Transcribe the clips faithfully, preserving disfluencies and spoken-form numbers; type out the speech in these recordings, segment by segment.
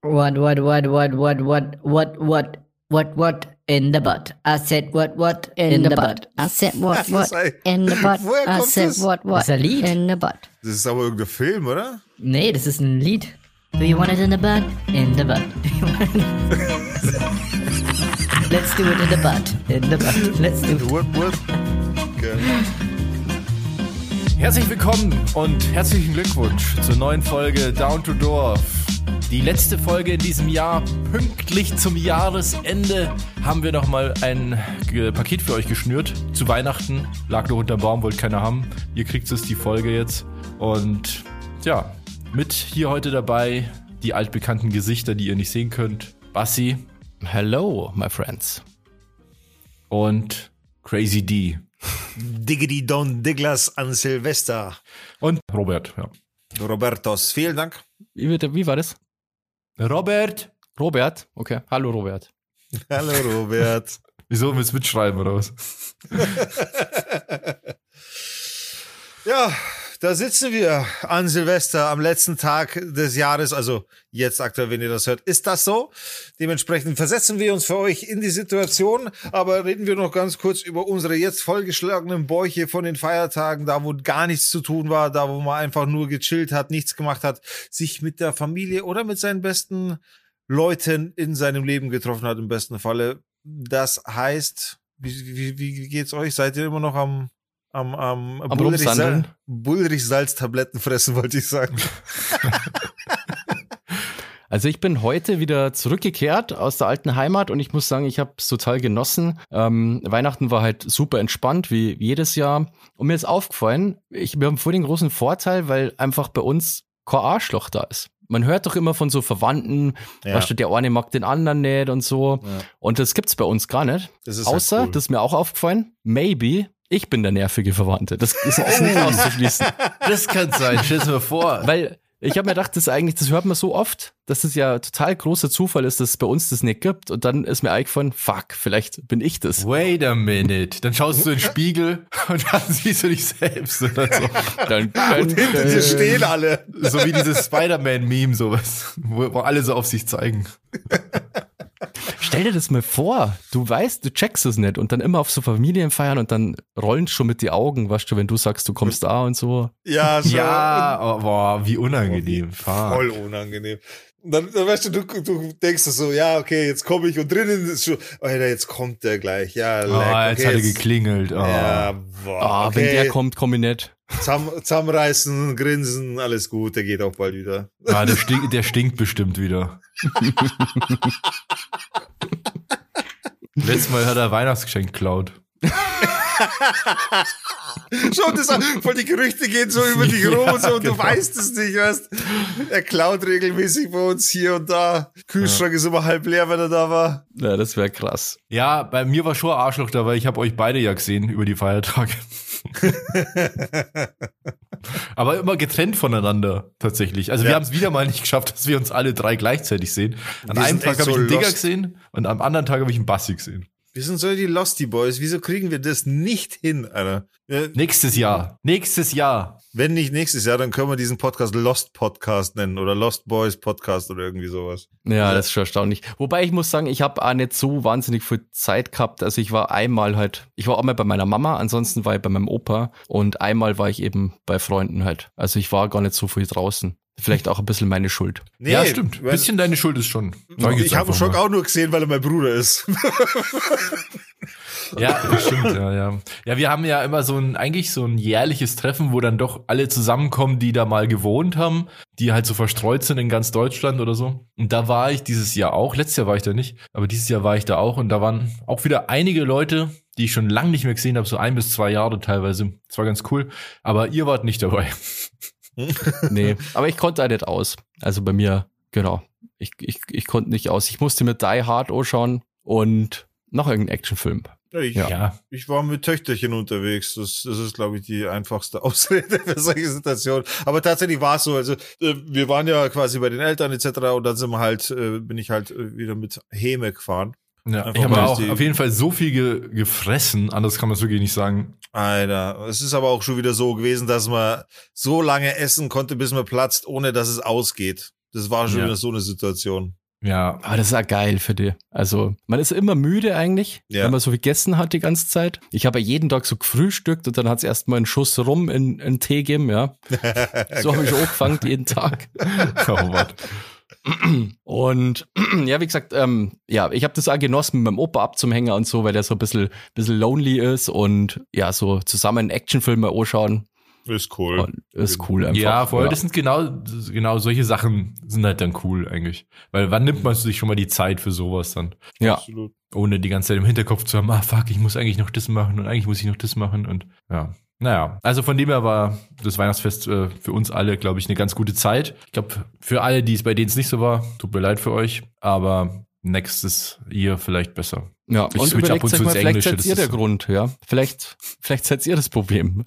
What, what, what, what, what, what, what, what, what, what in the butt? I said what, what in, in the, the butt. butt. I said what, what in the butt. Woher kommt I said das? What, what das ist ein Lied. In the butt. Das ist aber irgendein Film, oder? Nee, das ist ein Lied. Do you want it in the butt? In the butt. Do you want it? Let's do it in the butt. In the butt. Let's do it. What, what? Okay. Herzlich willkommen und herzlichen Glückwunsch zur neuen Folge Down to Door. Die letzte Folge in diesem Jahr, pünktlich zum Jahresende, haben wir nochmal ein G- Paket für euch geschnürt. Zu Weihnachten, lag nur unterm Baum, wollte keiner haben. Ihr kriegt es, die Folge jetzt. Und ja, mit hier heute dabei die altbekannten Gesichter, die ihr nicht sehen könnt. Bassi. Hello, my friends. Und Crazy D. Diggity Don Diglas an Silvester. Und Robert, ja. Robertos, vielen Dank. Wie, wie war das? Robert. Robert? Okay. Hallo, Robert. Hallo, Robert. Wieso? Willst du mitschreiben, oder was? Ja, da sitzen wir an Silvester am letzten Tag des Jahres. Also jetzt aktuell, wenn ihr das hört, ist das so. Dementsprechend versetzen wir uns für euch in die Situation. Aber reden wir noch ganz kurz über unsere jetzt vollgeschlagenen Bäuche von den Feiertagen. Da, wo gar nichts zu tun war. Da, wo man einfach nur gechillt hat, nichts gemacht hat. Sich mit der Familie oder mit seinen besten Leuten in seinem Leben getroffen hat, im besten Falle. Das heißt, wie, wie, wie geht's euch? Seid ihr immer noch am... Am, am, am Bullrich-Salz, Bullrich-Salz-Tabletten fressen, wollte ich sagen. Also ich bin heute wieder zurückgekehrt aus der alten Heimat und ich muss sagen, ich habe es total genossen. Ähm, Weihnachten war halt super entspannt, wie jedes Jahr. Und mir ist aufgefallen, ich, wir haben vorhin den großen Vorteil, weil einfach bei uns kein Arschloch da ist. Man hört doch immer von so Verwandten, ja. Weißt du, der eine mag den anderen nicht und so. Ja. Und das gibt's bei uns gar nicht. Das ist außer, halt cool. Das ist mir auch aufgefallen, maybe... Ich bin der nervige Verwandte. Das ist jetzt nicht auszuschließen. Das kann sein. Stell dir vor. Weil ich habe mir gedacht, das eigentlich, das hört man so oft, dass es ja total großer Zufall ist, dass es bei uns das nicht gibt. Und dann ist mir eingefallen, fuck, vielleicht bin ich das. Wait a minute. Dann schaust du in den Spiegel und dann siehst du dich selbst oder so. Dann, dann, und hinter dir stehen alle. So wie dieses Spider-Man-Meme sowas, wo, wo alle so auf sich zeigen. Stell dir das mal vor, du weißt, du checkst es nicht und dann immer auf so Familienfeiern und dann rollen schon mit die Augen, weißt du, wenn du sagst, du kommst da und so. Ja, schon. Ja, oh, boah, wie unangenehm. Fuck. Voll unangenehm. Und dann, dann weißt du, du, du denkst so, ja, okay, jetzt komme ich und drinnen ist schon, Alter, jetzt kommt der gleich. Ja, leck, oh, jetzt okay, hat er jetzt, geklingelt. Oh. Ja, boah, oh, okay. Wenn der kommt, komm ich nicht. Zamm, zusammenreißen, grinsen, alles gut, der geht auch bald wieder. Ja, der stinkt, der stinkt bestimmt wieder. Letztes Mal hat er Weihnachtsgeschenk geklaut. Schau das an, voll die Gerüchte gehen so über die Große ja, und du genau. weißt es nicht, weißt? Er klaut regelmäßig bei uns hier und da. Kühlschrank ja. ist immer halb leer, wenn er da war. Ja, das wäre krass. Ja, bei mir war schon ein Arschloch da, weil ich habe euch beide ja gesehen über die Feiertage. Aber immer getrennt voneinander, tatsächlich. Also ja. wir haben es wieder mal nicht geschafft, dass wir uns alle drei gleichzeitig sehen. An wir einem Tag habe so ich einen Digger gesehen und am anderen Tag habe ich einen Bassi gesehen. Wir sind so die Losty Boys. Wieso kriegen wir das nicht hin, Alter? Äh, nächstes Jahr. Nächstes Jahr. Wenn nicht nächstes Jahr, dann können wir diesen Podcast Lost Podcast nennen oder Lost Boys Podcast oder irgendwie sowas. Ja, das ist schon erstaunlich. Wobei ich muss sagen, ich habe auch nicht so wahnsinnig viel Zeit gehabt. Also ich war einmal halt, ich war auch mal bei meiner Mama, ansonsten war ich bei meinem Opa und einmal war ich eben bei Freunden halt. Also ich war gar nicht so viel draußen. Vielleicht auch ein bisschen meine Schuld. Nee, ja, stimmt. Ein bisschen deine Schuld ist schon. Ich habe Schock auch nur gesehen, weil er mein Bruder ist. Ja, stimmt. Ja, ja. ja, wir haben ja immer so ein, eigentlich so ein jährliches Treffen, wo dann doch alle zusammenkommen, die da mal gewohnt haben, die halt so verstreut sind in ganz Deutschland oder so. Und da war ich dieses Jahr auch. Letztes Jahr war ich da nicht, aber dieses Jahr war ich da auch. Und da waren auch wieder einige Leute, die ich schon lange nicht mehr gesehen habe, so ein bis zwei Jahre teilweise. Das war ganz cool. Aber ihr wart nicht dabei. Nee, aber ich konnte auch nicht aus. Also bei mir, genau. Ich, ich, ich konnte nicht aus. Ich musste mir Die Hard anschauen und noch irgendeinen Actionfilm. Ich, ja. ich war mit Töchterchen unterwegs. Das, das ist, glaube ich, die einfachste Ausrede für solche Situationen. Aber tatsächlich war es so. Also wir waren ja quasi bei den Eltern et cetera. Und dann sind wir halt, bin ich halt wieder mit Häme gefahren. Ja, ich habe auch auf jeden Fall so viel ge- gefressen, anders kann man es wirklich nicht sagen. Alter, es ist aber auch schon wieder so gewesen, dass man so lange essen konnte, bis man platzt, ohne dass es ausgeht. Das war schon ja. wieder so eine Situation. Ja, aber das ist auch geil für dich. Also, man ist immer müde eigentlich, ja. wenn man so gegessen hat die ganze Zeit. Ich habe ja jeden Tag so gefrühstückt und dann hat es erstmal einen Schuss rum in einen Tee gegeben, ja. So habe ich angefangen, jeden Tag. Oh, Gott. Und ja, wie gesagt, ähm, ja, ich habe das auch genossen, mit meinem Opa abzuhängen und so, weil der so ein bisschen, bisschen lonely ist und ja, so zusammen Actionfilme anschauen. Ist cool. Und ist cool einfach. Ja, voll. Ja. Das sind genau, genau solche Sachen sind halt dann cool eigentlich. Weil wann nimmt man sich schon mal die Zeit für sowas dann? Ja. Absolut. Ohne die ganze Zeit im Hinterkopf zu haben, ah fuck, ich muss eigentlich noch das machen und eigentlich muss ich noch das machen und ja. Naja, also von dem her war das Weihnachtsfest äh, für uns alle, glaube ich, eine ganz gute Zeit. Ich glaube, für alle, die es bei denen es nicht so war, tut mir leid für euch, aber nächstes Jahr vielleicht besser. Ja, und ich switch ab und zu ins Englische. Vielleicht seid ihr der Grund, ja. Vielleicht, vielleicht seid ihr das Problem.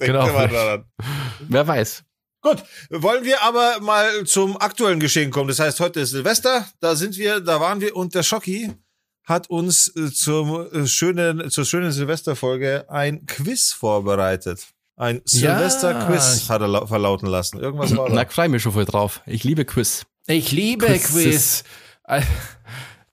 Genau. Wer weiß. Gut, wollen wir aber mal zum aktuellen Geschehen kommen. Das heißt, heute ist Silvester, da sind wir, da waren wir und der Schocki hat uns zum schönen, zur schönen Silvesterfolge ein Quiz vorbereitet. Ein Silvester-Quiz ja. hat er verlauten lassen. Irgendwas war da. Na, freu mich schon voll drauf. Ich liebe Quiz. Ich liebe Quiz. Quiz.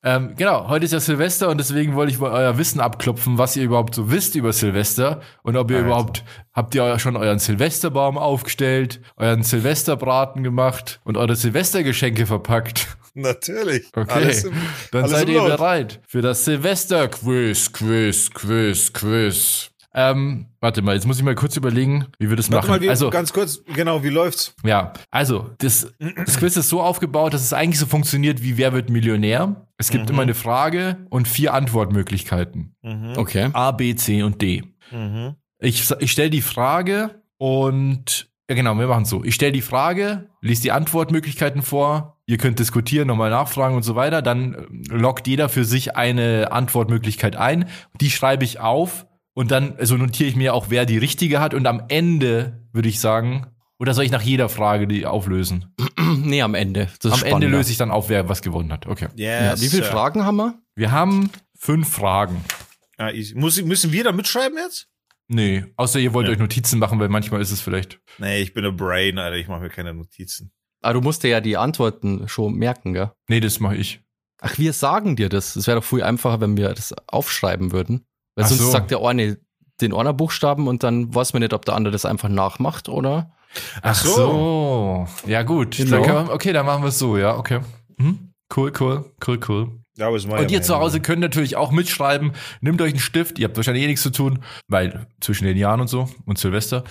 Ähm, genau, heute ist ja Silvester und deswegen wollte ich mal euer Wissen abklopfen, was ihr überhaupt so wisst über Silvester und ob ihr also. überhaupt, habt ihr schon euren Silvesterbaum aufgestellt, euren Silvesterbraten gemacht und eure Silvestergeschenke verpackt? Natürlich. Okay, im, dann seid ihr bereit für das Silvester-Quiz, Quiz, Quiz, Quiz. Ähm, warte mal, jetzt muss ich mal kurz überlegen, wie wir das warte machen. Mal, wie, also ganz kurz, genau, wie läuft's? Ja, also das, das Quiz ist so aufgebaut, dass es eigentlich so funktioniert wie Wer wird Millionär? Es gibt mhm. immer eine Frage und vier Antwortmöglichkeiten. Mhm. Okay. A, B, C und D. Mhm. Ich, ich stelle die Frage und ja genau, wir machen es so. Ich stelle die Frage, lese die Antwortmöglichkeiten vor. Ihr könnt diskutieren, nochmal nachfragen und so weiter. Dann lockt jeder für sich eine Antwortmöglichkeit ein. Die schreibe ich auf. Und dann, also notiere ich mir auch, wer die richtige hat. Und am Ende würde ich sagen, oder soll ich nach jeder Frage die auflösen? Nee, am Ende. Das am spannender. Ende löse ich dann auf, wer was gewonnen hat. Okay. Yes, ja, wie viele Sir. Fragen haben wir? Wir haben fünf Fragen. Ah, Muss, müssen wir da mitschreiben jetzt? Nee, außer ihr wollt ja. euch Notizen machen, weil manchmal ist es vielleicht. Nee, ich bin a brain, Alter. Ich mache mir keine Notizen. Aber du musst dir ja die Antworten schon merken, gell? Nee, das mache ich. Ach, wir sagen dir das. Es wäre doch viel einfacher, wenn wir das aufschreiben würden. Weil sonst so. sagt der eine den einer Buchstaben und dann weiß man nicht, ob der andere das einfach nachmacht, oder? Ach so. so. Ja, gut. Genau. Dann kann man, okay, dann machen wir es so, ja, okay. Hm? Cool, cool, cool, cool. Ja, und ihr ja zu Hause könnt natürlich auch mitschreiben. Nehmt euch einen Stift. Ihr habt wahrscheinlich eh nichts zu tun, weil zwischen den Jahren und so und Silvester.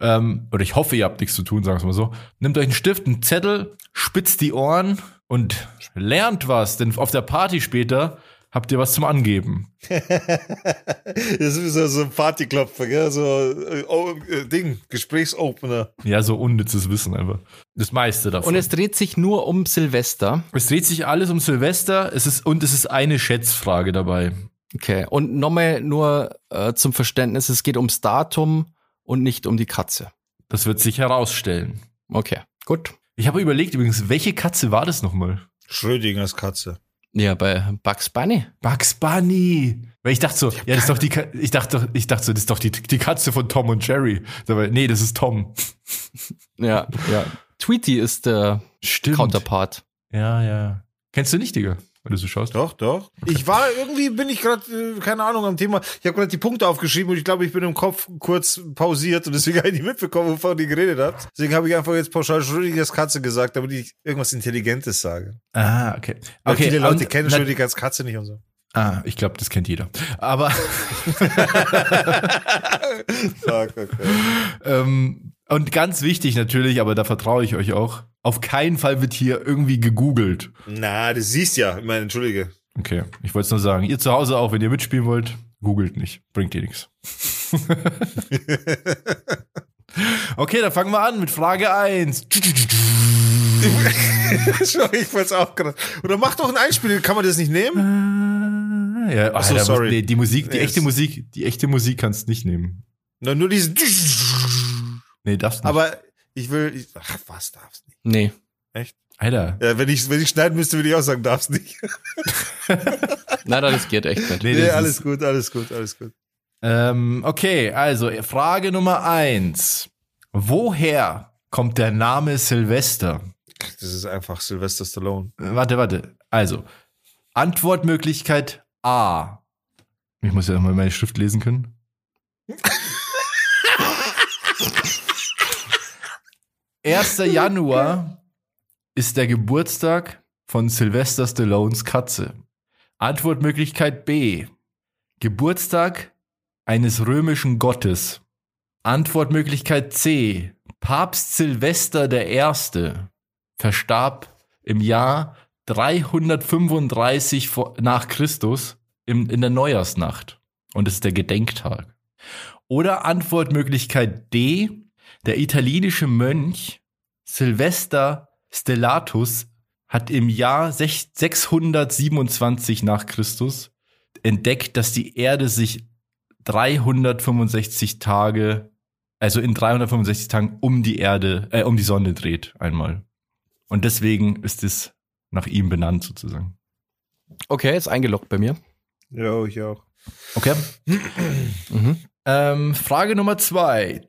Ähm, oder ich hoffe, ihr habt nichts zu tun, sagen wir mal so. Nehmt euch einen Stift, einen Zettel, spitzt die Ohren und lernt was. Denn auf der Party später habt ihr was zum Angeben. Das ist so ein Partyklopfer, gell? So oh, Ding, Gesprächsopener. Ja, so unnützes Wissen einfach. Das meiste davon. Und es dreht sich nur um Silvester. Es dreht sich alles um Silvester. Es ist, und es ist eine Schätzfrage dabei. Okay, und nochmal nur äh, zum Verständnis, es geht ums Datum und nicht um die Katze. Das wird sich herausstellen. Okay, gut. Ich habe überlegt übrigens, welche Katze war das nochmal? Schrödingers Katze. Ja, bei Bugs Bunny. Bugs Bunny. Weil ich dachte so, ja, das ist doch die Ka- ich dachte ich dachte so, das ist doch die, die Katze von Tom und Jerry. Dabei, nee, das ist Tom. Ja, ja. Tweety ist der Stimmt. Counterpart. Ja, ja. Kennst du nicht, Digga? Wenn du so schaust. Doch, doch. Okay. Ich war irgendwie, bin ich gerade, keine Ahnung, am Thema. Ich habe gerade die Punkte aufgeschrieben und ich glaube, ich bin im Kopf kurz pausiert und deswegen habe ich nicht mitbekommen, wovon ihr geredet habt. Deswegen habe ich einfach jetzt pauschal Schrödingers Katze gesagt, damit ich irgendwas Intelligentes sage. Ah, okay. Weil okay, viele Leute kennen na- Schrödingers Katze nicht und so. Ah, ich glaube, das kennt jeder. Aber Fuck, okay. ähm, und ganz wichtig natürlich, aber da vertraue ich euch auch, auf keinen Fall wird hier irgendwie gegoogelt. Na, das siehst ja. Ich meine, entschuldige. Okay, ich wollte es nur sagen. Ihr zu Hause auch, wenn ihr mitspielen wollt, googelt nicht. Bringt dir nichts. Okay, dann fangen wir an mit Frage eins. Ich wollte es auch gerade. Oder mach doch ein Einspiel, kann man das nicht nehmen? Ja, ach so, Alter, sorry. Nee, die Musik, die yes. echte Musik, die echte Musik kannst du nicht nehmen. Na, nur diesen. Nee, darfst nicht. Aber ich will. Ich, ach, was darfst nicht? Nee. Echt? Alter. Ja, wenn ich, wenn ich schneiden müsste, würde ich auch sagen, darfst nicht. Nein, das geht echt nicht. Nee, nee, alles gut, alles gut, alles gut. Ähm, okay, also Frage Nummer eins. Woher kommt der Name Sylvester. Das ist einfach Sylvester Stallone. Warte, warte. Also, Antwortmöglichkeit A. Ich muss ja mal meine Schrift lesen können. erster Januar ist der Geburtstag von Sylvester Stallones Katze. Antwortmöglichkeit B. Geburtstag eines römischen Gottes. Antwortmöglichkeit C. Papst Silvester der Erste verstarb im Jahr dreihundertfünfunddreißig nach Christus in, in der Neujahrsnacht. Und es ist der Gedenktag. Oder Antwortmöglichkeit D. Der italienische Mönch Silvester Stellatus hat im Jahr sechshundertsiebenundzwanzig nach Christus entdeckt, dass die Erde sich dreihundertfünfundsechzig Tage, also in dreihundertfünfundsechzig Tagen um die Erde, äh, um die Sonne dreht einmal. Und deswegen ist es nach ihm benannt sozusagen. Okay, ist eingeloggt bei mir. Ja, ich auch. Okay. mhm. ähm, Frage Nummer zwei.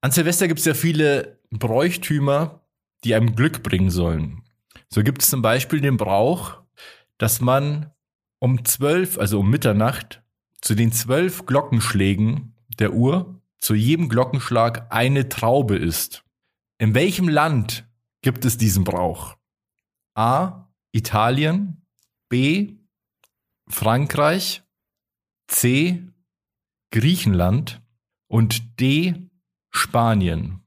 An Silvester gibt es ja viele Bräuchtümer, die einem Glück bringen sollen. So gibt es zum Beispiel den Brauch, dass man um zwölf, also um Mitternacht, zu den zwölf Glockenschlägen der Uhr, zu jedem Glockenschlag eine Traube isst. In welchem Land gibt es diesen Brauch? A. Italien, B. Frankreich, C. Griechenland und D. Spanien.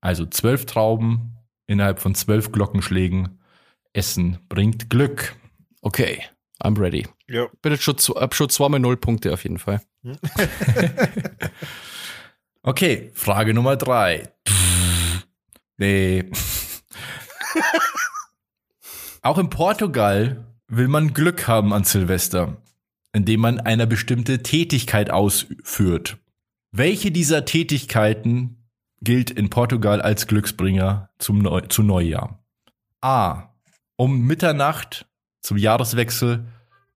Also zwölf Trauben innerhalb von zwölf Glockenschlägen. Essen bringt Glück. Okay, I'm ready. Ja. Bitte ab schon zweimal null Punkte auf jeden Fall. Okay, Frage Nummer drei. Nee. Auch in Portugal will man Glück haben an Silvester, indem man eine bestimmte Tätigkeit ausführt. Welche dieser Tätigkeiten gilt in Portugal als Glücksbringer zum Neu- zu Neujahr? A. Um Mitternacht zum Jahreswechsel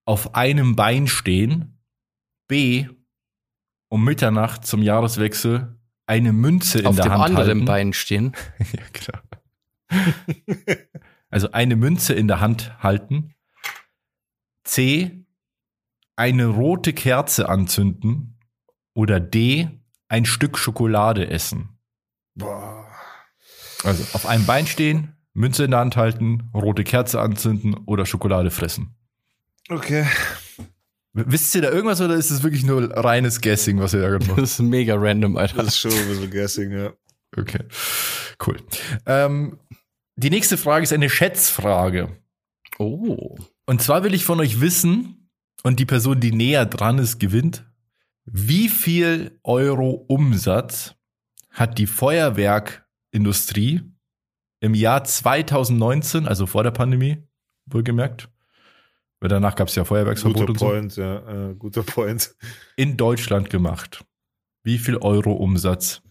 auf einem Bein stehen. B. Um Mitternacht zum Jahreswechsel eine Münze in der Hand halten. Auf dem anderen Bein stehen. Ja, klar. Also eine Münze in der Hand halten. C. Eine rote Kerze anzünden. Oder D. Ein Stück Schokolade essen. Boah. Also auf einem Bein stehen, Münze in der Hand halten, rote Kerze anzünden oder Schokolade fressen. Okay. Wisst ihr da irgendwas oder ist es wirklich nur reines Guessing, was ihr da gemacht habt? Das ist mega random, Alter. Das ist schon ein bisschen Guessing, ja. Okay, cool. Ähm, die nächste Frage ist eine Schätzfrage. Oh. Und zwar will ich von euch wissen, und die Person, die näher dran ist, gewinnt, wie viel Euro Umsatz hat die Feuerwerkindustrie im Jahr zweitausendneunzehn, also vor der Pandemie, wohlgemerkt, weil danach gab es ja Feuerwerksverbot guter und so. Point, ja, äh, guter Point. In Deutschland gemacht. Wie viel Euro Umsatz?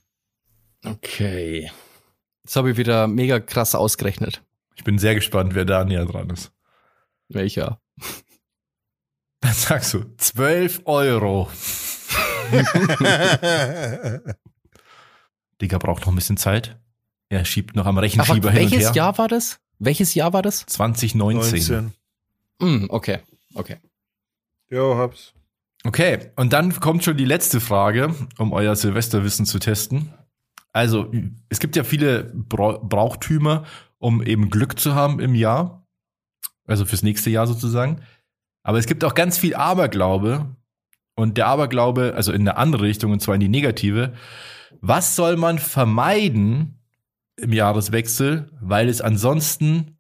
Okay. Jetzt habe ich wieder mega krass ausgerechnet. Ich bin sehr gespannt, wer da näher dran ist. Welcher? Dann sagst du zwölf Euro. Digga braucht noch ein bisschen Zeit. Er schiebt noch am Rechenschieber hin und her. Welches Jahr war das? Welches Jahr war das? zwanzig neunzehn. Mm, okay, okay. Jo, hab's. Okay, und dann kommt schon die letzte Frage, um euer Silvesterwissen zu testen. Also, es gibt ja viele Bra- Brauchtümer, um eben Glück zu haben im Jahr. Also fürs nächste Jahr sozusagen. Aber es gibt auch ganz viel Aberglaube. Und der Aberglaube, also in eine andere Richtung, und zwar in die negative. Was soll man vermeiden im Jahreswechsel, weil es ansonsten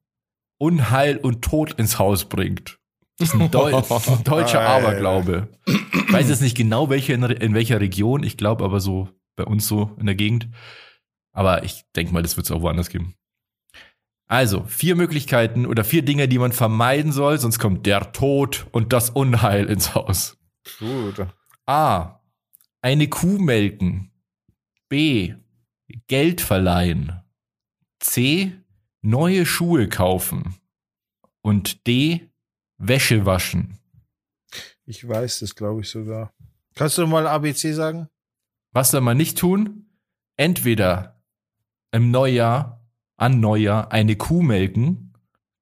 Unheil und Tod ins Haus bringt. Das ist ein, Deu- ein deutscher Aberglaube. Ich weiß jetzt nicht genau, welche in, in welcher Region, ich glaube aber so bei uns so in der Gegend. Aber ich denke mal, das wird es auch woanders geben. Also, vier Möglichkeiten oder vier Dinge, die man vermeiden soll, sonst kommt der Tod und das Unheil ins Haus. Gut. A. Eine Kuh melken. B. Geld verleihen. C. Neue Schuhe kaufen. Und D. Wäsche waschen. Ich weiß das, glaube ich sogar. Kannst du mal A B C sagen? Was soll man nicht tun? entweder im Neujahr, an Neujahr, eine Kuh melken,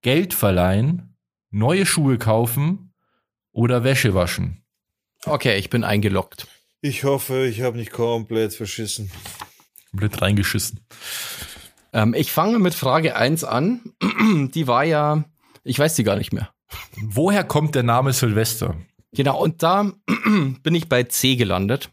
Geld verleihen, neue Schuhe kaufen oder Wäsche waschen. Okay, ich bin eingeloggt. Ich hoffe, ich habe nicht komplett verschissen. Komplett reingeschissen. Ähm, ich fange mit Frage eins an. Die war ja, ich weiß die gar nicht mehr. Woher kommt der Name Silvester? Genau, und da bin ich bei C gelandet.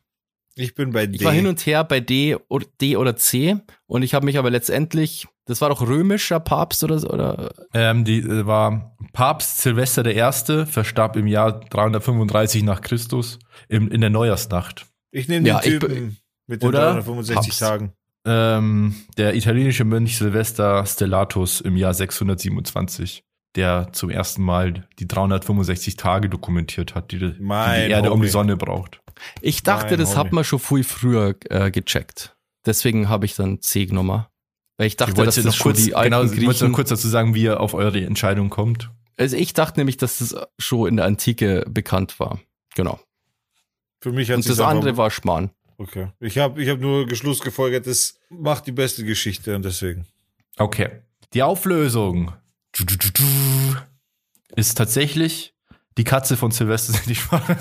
Ich bin bei D. Ich war hin und her bei D oder, D oder C und ich habe mich aber letztendlich, das war doch römischer Papst oder so? Oder? Ähm, die war Papst Silvester der Erste, verstarb im Jahr dreihundertfünfunddreißig nach Christus in, in der Neujahrsnacht. Ich nehme den ja, Typen ich, mit den dreihundertfünfundsechzig Papst. Tagen. Ähm, der italienische Mönch Silvester Stellatus im Jahr sechshundertsiebenundzwanzig, der zum ersten Mal die dreihundertfünfundsechzig Tage dokumentiert hat, die die, die Erde Homie. um die Sonne braucht. Ich dachte, Nein, das hat man schon viel früher äh, gecheckt. Deswegen habe ich dann C genommen. Weil ich dachte, ich dass das noch schon kurz, die alten genau, Griechen... Wolltest du noch kurz dazu sagen, wie ihr auf eure Entscheidung kommt? Also ich dachte nämlich, dass das schon in der Antike bekannt war. Genau. Für mich hat Und das andere haben... war Schmarrn. Okay. Ich habe ich hab nur Geschluss gefolgert, das macht die beste Geschichte und deswegen. Okay. Die Auflösung ist tatsächlich... Die Katze von Silvester sind die Schwachen.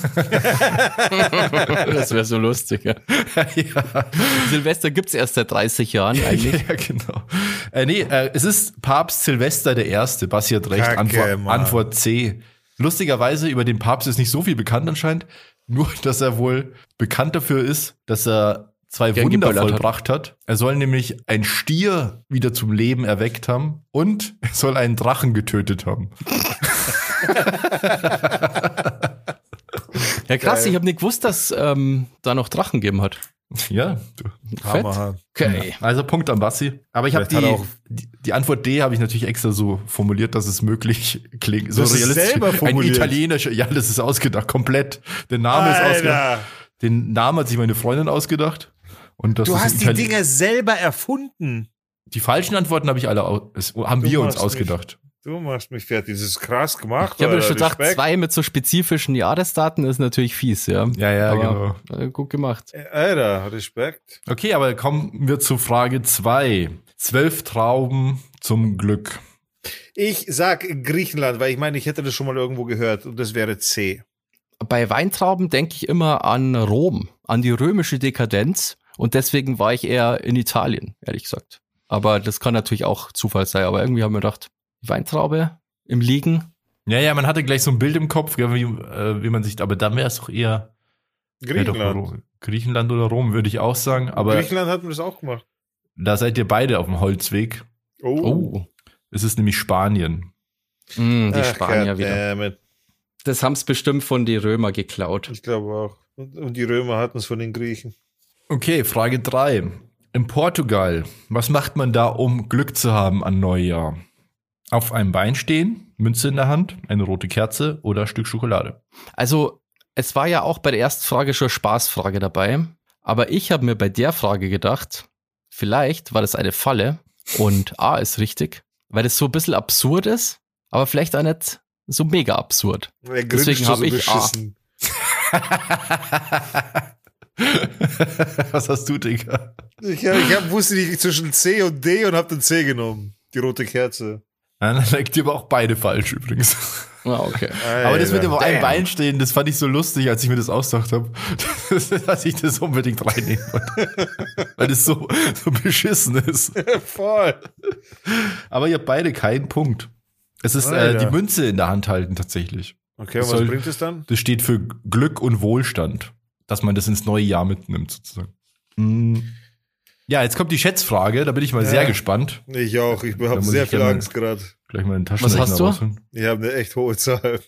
Das wäre so lustig, ja. Ja. Silvester gibt's erst seit dreißig Jahren eigentlich. Ja, genau. Äh, nee, äh, es ist Papst Silvester der Erste. Basti hat recht. Kacke, Antwort, Antwort C. Lustigerweise, über den Papst ist nicht so viel bekannt anscheinend. Nur, dass er wohl bekannt dafür ist, dass er zwei ja, Wunder vollbracht hat. hat. Er soll nämlich einen Stier wieder zum Leben erweckt haben und er soll einen Drachen getötet haben. Ja, krass, ich habe nicht gewusst, dass ähm, da noch Drachen gegeben hat. Ja, Hammer. Okay. Also Punkt an Basti. Aber ich habe die, die Antwort D habe ich natürlich extra so formuliert, dass es möglich klingt. So das realistisch. Ist selber formuliert. Ein italienischer, ja, das ist ausgedacht, komplett. Der Name Alter. ist ausgedacht. Den Namen hat sich meine Freundin ausgedacht. Und das du ist hast Itali- die Dinger selber erfunden. Die falschen Antworten habe ich alle aus- haben du wir uns ausgedacht. Mich. Du machst mich fertig, das ist krass gemacht. Ich habe ja schon gedacht, zwei mit so spezifischen Jahresdaten ist natürlich fies, ja. Ja, ja, aber genau. Gut gemacht. Alter, Respekt. Okay, aber kommen wir zu Frage zwei. Zwölf Trauben zum Glück. Ich sag Griechenland, weil ich meine, ich hätte das schon mal irgendwo gehört und das wäre C. Bei Weintrauben denke ich immer an Rom, an die römische Dekadenz und deswegen war ich eher in Italien, ehrlich gesagt. Aber das kann natürlich auch Zufall sein, aber irgendwie haben wir gedacht, Weintraube im Liegen. Ja, ja, man hatte gleich so ein Bild im Kopf, wie, wie man sich, aber dann wäre es doch eher Griechenland. Doch Griechenland oder Rom, würde ich auch sagen. Aber Griechenland hat man das auch gemacht. Da seid ihr beide auf dem Holzweg. Oh. oh. Es ist nämlich Spanien. Mm, die Ach, Spanier wieder. Das haben es bestimmt von den Römern geklaut. Ich glaube auch. Und die Römer hatten es von den Griechen. Okay, Frage drei. In Portugal, was macht man da, um Glück zu haben an Neujahr? Auf einem Bein stehen, Münze in der Hand, eine rote Kerze oder ein Stück Schokolade. Also, es war ja auch bei der ersten Frage schon eine Spaßfrage dabei. Aber ich habe mir bei der Frage gedacht, vielleicht war das eine Falle und A ist richtig, weil das so ein bisschen absurd ist, aber vielleicht auch nicht so mega absurd. Der Deswegen habe so ich beschissen. A. Was hast du, Digga? Ich, hab, ich hab, wusste nicht zwischen C und D und habe dann C genommen. Die rote Kerze. Dann leckt ihr aber auch beide falsch übrigens. Ah, okay. Alter, aber das mit dem auf einem Bein stehen, das fand ich so lustig, als ich mir das ausgedacht habe, dass ich das unbedingt reinnehmen wollte. Weil das so, so beschissen ist. Voll. Aber ihr habt beide keinen Punkt. Es ist äh, die Münze in der Hand halten tatsächlich. Okay, und was soll, bringt es dann? Das steht für Glück und Wohlstand. Dass man das ins neue Jahr mitnimmt sozusagen. Mhm. Ja, jetzt kommt die Schätzfrage, da bin ich mal ja, sehr gespannt. Ich auch, ich habe sehr viel Angst gerade. Gleich mal in den Taschenrechner rausholen. Was hast du? Ich habe eine echt hohe Zahl.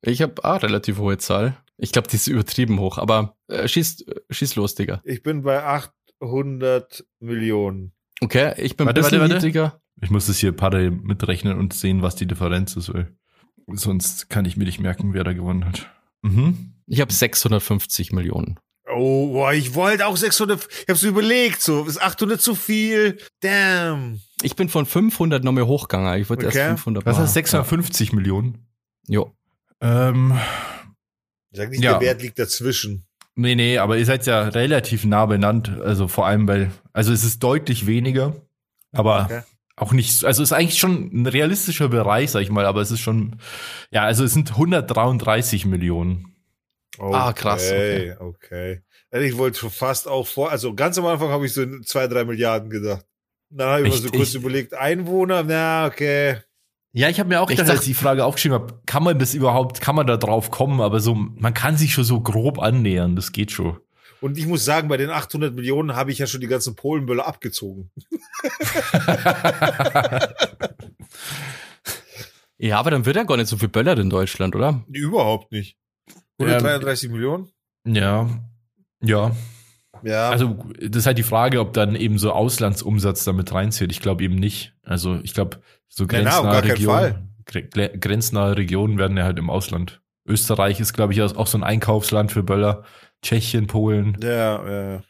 Ich habe auch relativ hohe Zahl. Ich glaube, die ist übertrieben hoch, aber äh, schieß, schieß los, Digga. Ich bin bei achthundert Millionen. Okay, ich bin warte, ein bisschen warte, warte. niedriger. Ich muss das hier parallel mitrechnen und sehen, was die Differenz ist, weil sonst kann ich mir nicht merken, wer da gewonnen hat. Mhm. Ich habe sechshundertfünfzig Millionen. Oh, boah, ich wollte auch sechshundert, ich hab's überlegt, so, ist achthundert zu viel, damn. Ich bin von fünfhundert noch mehr hochgegangen, ich wollte okay. erst fünfhundert machen. Das heißt sechshundertfünfzig ja. Millionen? Jo. Ähm, Sag nicht, ja. der Wert liegt dazwischen. Nee, nee, aber ihr seid ja relativ nah benannt, also vor allem, weil Also es ist deutlich weniger, aber okay. Auch nicht, also es ist eigentlich schon ein realistischer Bereich, sag ich mal, aber es ist schon, ja, also es sind hundertdreiunddreißig Millionen. Okay, ah, krass. Okay, okay. Ich wollte schon fast auch vor, also ganz am Anfang habe ich so zwei, drei Milliarden gedacht. Dann habe ich mir so kurz überlegt, Einwohner, na, okay. Ja, ich habe mir auch gedacht, als ich die Frage aufgeschrieben habe, kann man das überhaupt, kann man da drauf kommen, aber so, man kann sich schon so grob annähern, das geht schon. Und ich muss sagen, bei den achthundert Millionen habe ich ja schon die ganzen Polenböller abgezogen. Ja, aber dann wird ja gar nicht so viel Böller in Deutschland, oder? Überhaupt nicht. hundertdreiunddreißig ähm, Millionen? Ja. Ja. Ja. Also, das ist halt die Frage, ob dann eben so Auslandsumsatz damit reinzählt. Ich glaube eben nicht. Also, ich glaube, so grenznahe Regionen, grenznahe Regionen werden ja halt im Ausland. Österreich ist, glaube ich, auch so ein Einkaufsland für Böller. Tschechien, Polen. Ja, ja.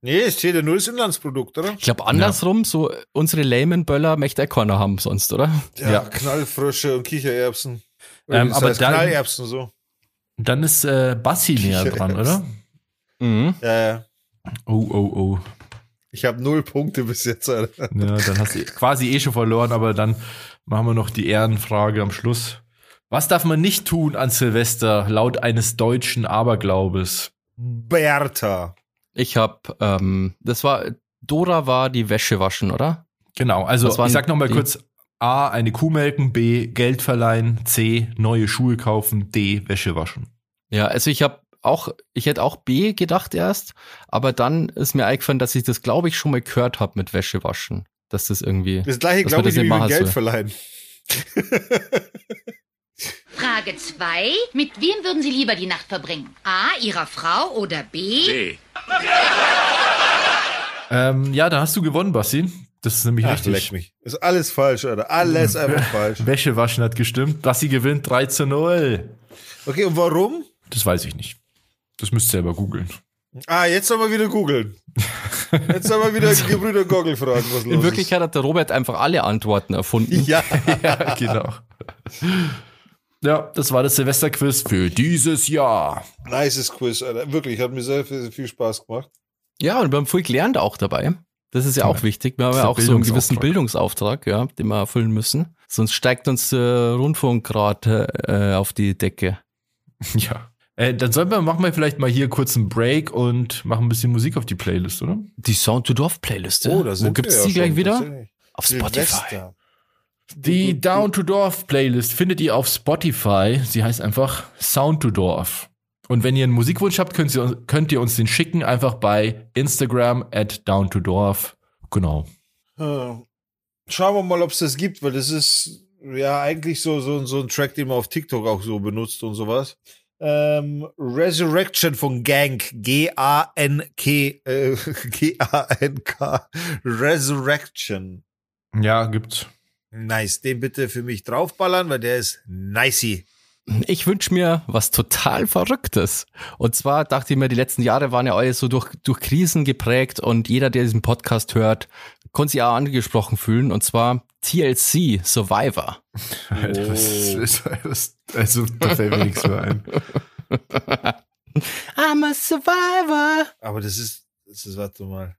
Nee, es steht ja nur das Inlandsprodukt, oder? Ich glaube, andersrum, ja. So unsere Lehman-Böller möchte er keiner haben sonst, oder? Ja, ja. Knallfrösche und Kichererbsen. Ähm, aber dann, Knallerbsen so. Dann ist äh, Bassi näher dran, oder? Mhm. Ja, ja. Oh, oh, oh. Ich habe null Punkte bis jetzt, Alter. Ja, dann hast du quasi eh schon verloren, aber dann machen wir noch die Ehrenfrage am Schluss. Was darf man nicht tun an Silvester, laut eines deutschen Aberglaubes? Bertha. Ich hab, ähm, das war, Dora war die Wäsche waschen, oder? Genau, also ich sag nochmal kurz, A, eine Kuh melken, B, Geld verleihen, C, neue Schuhe kaufen, D, Wäsche waschen. Ja, also ich hab auch, ich hätte auch B gedacht erst, aber dann ist mir eingefallen, dass ich das, glaube ich, schon mal gehört habe mit Wäsche waschen, dass das irgendwie, das gleiche glaube ich, wie mit Geld verleihen. Frage zwei. Mit wem würden Sie lieber die Nacht verbringen? A, Ihrer Frau oder B? B. Ähm, ja, da hast du gewonnen, Basti. Das ist nämlich Ach, richtig. Leck mich. Ist alles falsch, Alter. Alles einfach falsch. Wäsche waschen hat gestimmt. Basti gewinnt drei zu null. Okay, und warum? Das weiß ich nicht. Das müsst ihr selber googeln. Ah, jetzt soll man wieder googeln. Jetzt soll man wieder die Gebrüder Goggle fragen, was los ist. In Wirklichkeit hat der Robert einfach alle Antworten erfunden. Ja, ja genau. Ja, das war das Silvesterquiz für dieses Jahr. Nices Quiz, Alter. Wirklich, hat mir sehr viel Spaß gemacht. Ja, und wir haben viel gelernt auch dabei. Das ist ja auch wichtig. Wir haben ja auch so einen gewissen Bildungsauftrag, ja, den wir erfüllen müssen. Sonst steigt uns der Rundfunk gerade äh, auf die Decke. Ja. Äh, dann sollen wir, machen wir vielleicht mal hier kurz einen Break und machen ein bisschen Musik auf die Playlist, oder? Die Sound to Dorf Playlist. Oh, da sind Wo gibt's die gleich wieder? Auf Spotify. Die Down to Dorf Playlist findet ihr auf Spotify. Sie heißt einfach Sound to Dorf. Und wenn ihr einen Musikwunsch habt, könnt ihr, könnt ihr uns den schicken. Einfach bei Instagram at Down to Dorf. Genau. Schauen wir mal, ob es das gibt, weil das ist ja eigentlich so, so, so ein Track, den man auf TikTok auch so benutzt und sowas. Ähm, Resurrection von Gank. G A N K. Äh, G A N K. Resurrection. Ja, gibt's. Nice, den bitte für mich draufballern, weil der ist nicey. Ich wünsche mir was total Verrücktes. Und zwar dachte ich mir, die letzten Jahre waren ja alle so durch, durch Krisen geprägt und jeder, der diesen Podcast hört, konnte sich auch angesprochen fühlen. Und zwar T L C Survivor. Alter, was ist, was, also, da fällt mir nichts mehr ein. I'm a Survivor. Aber das ist, das ist, warte mal.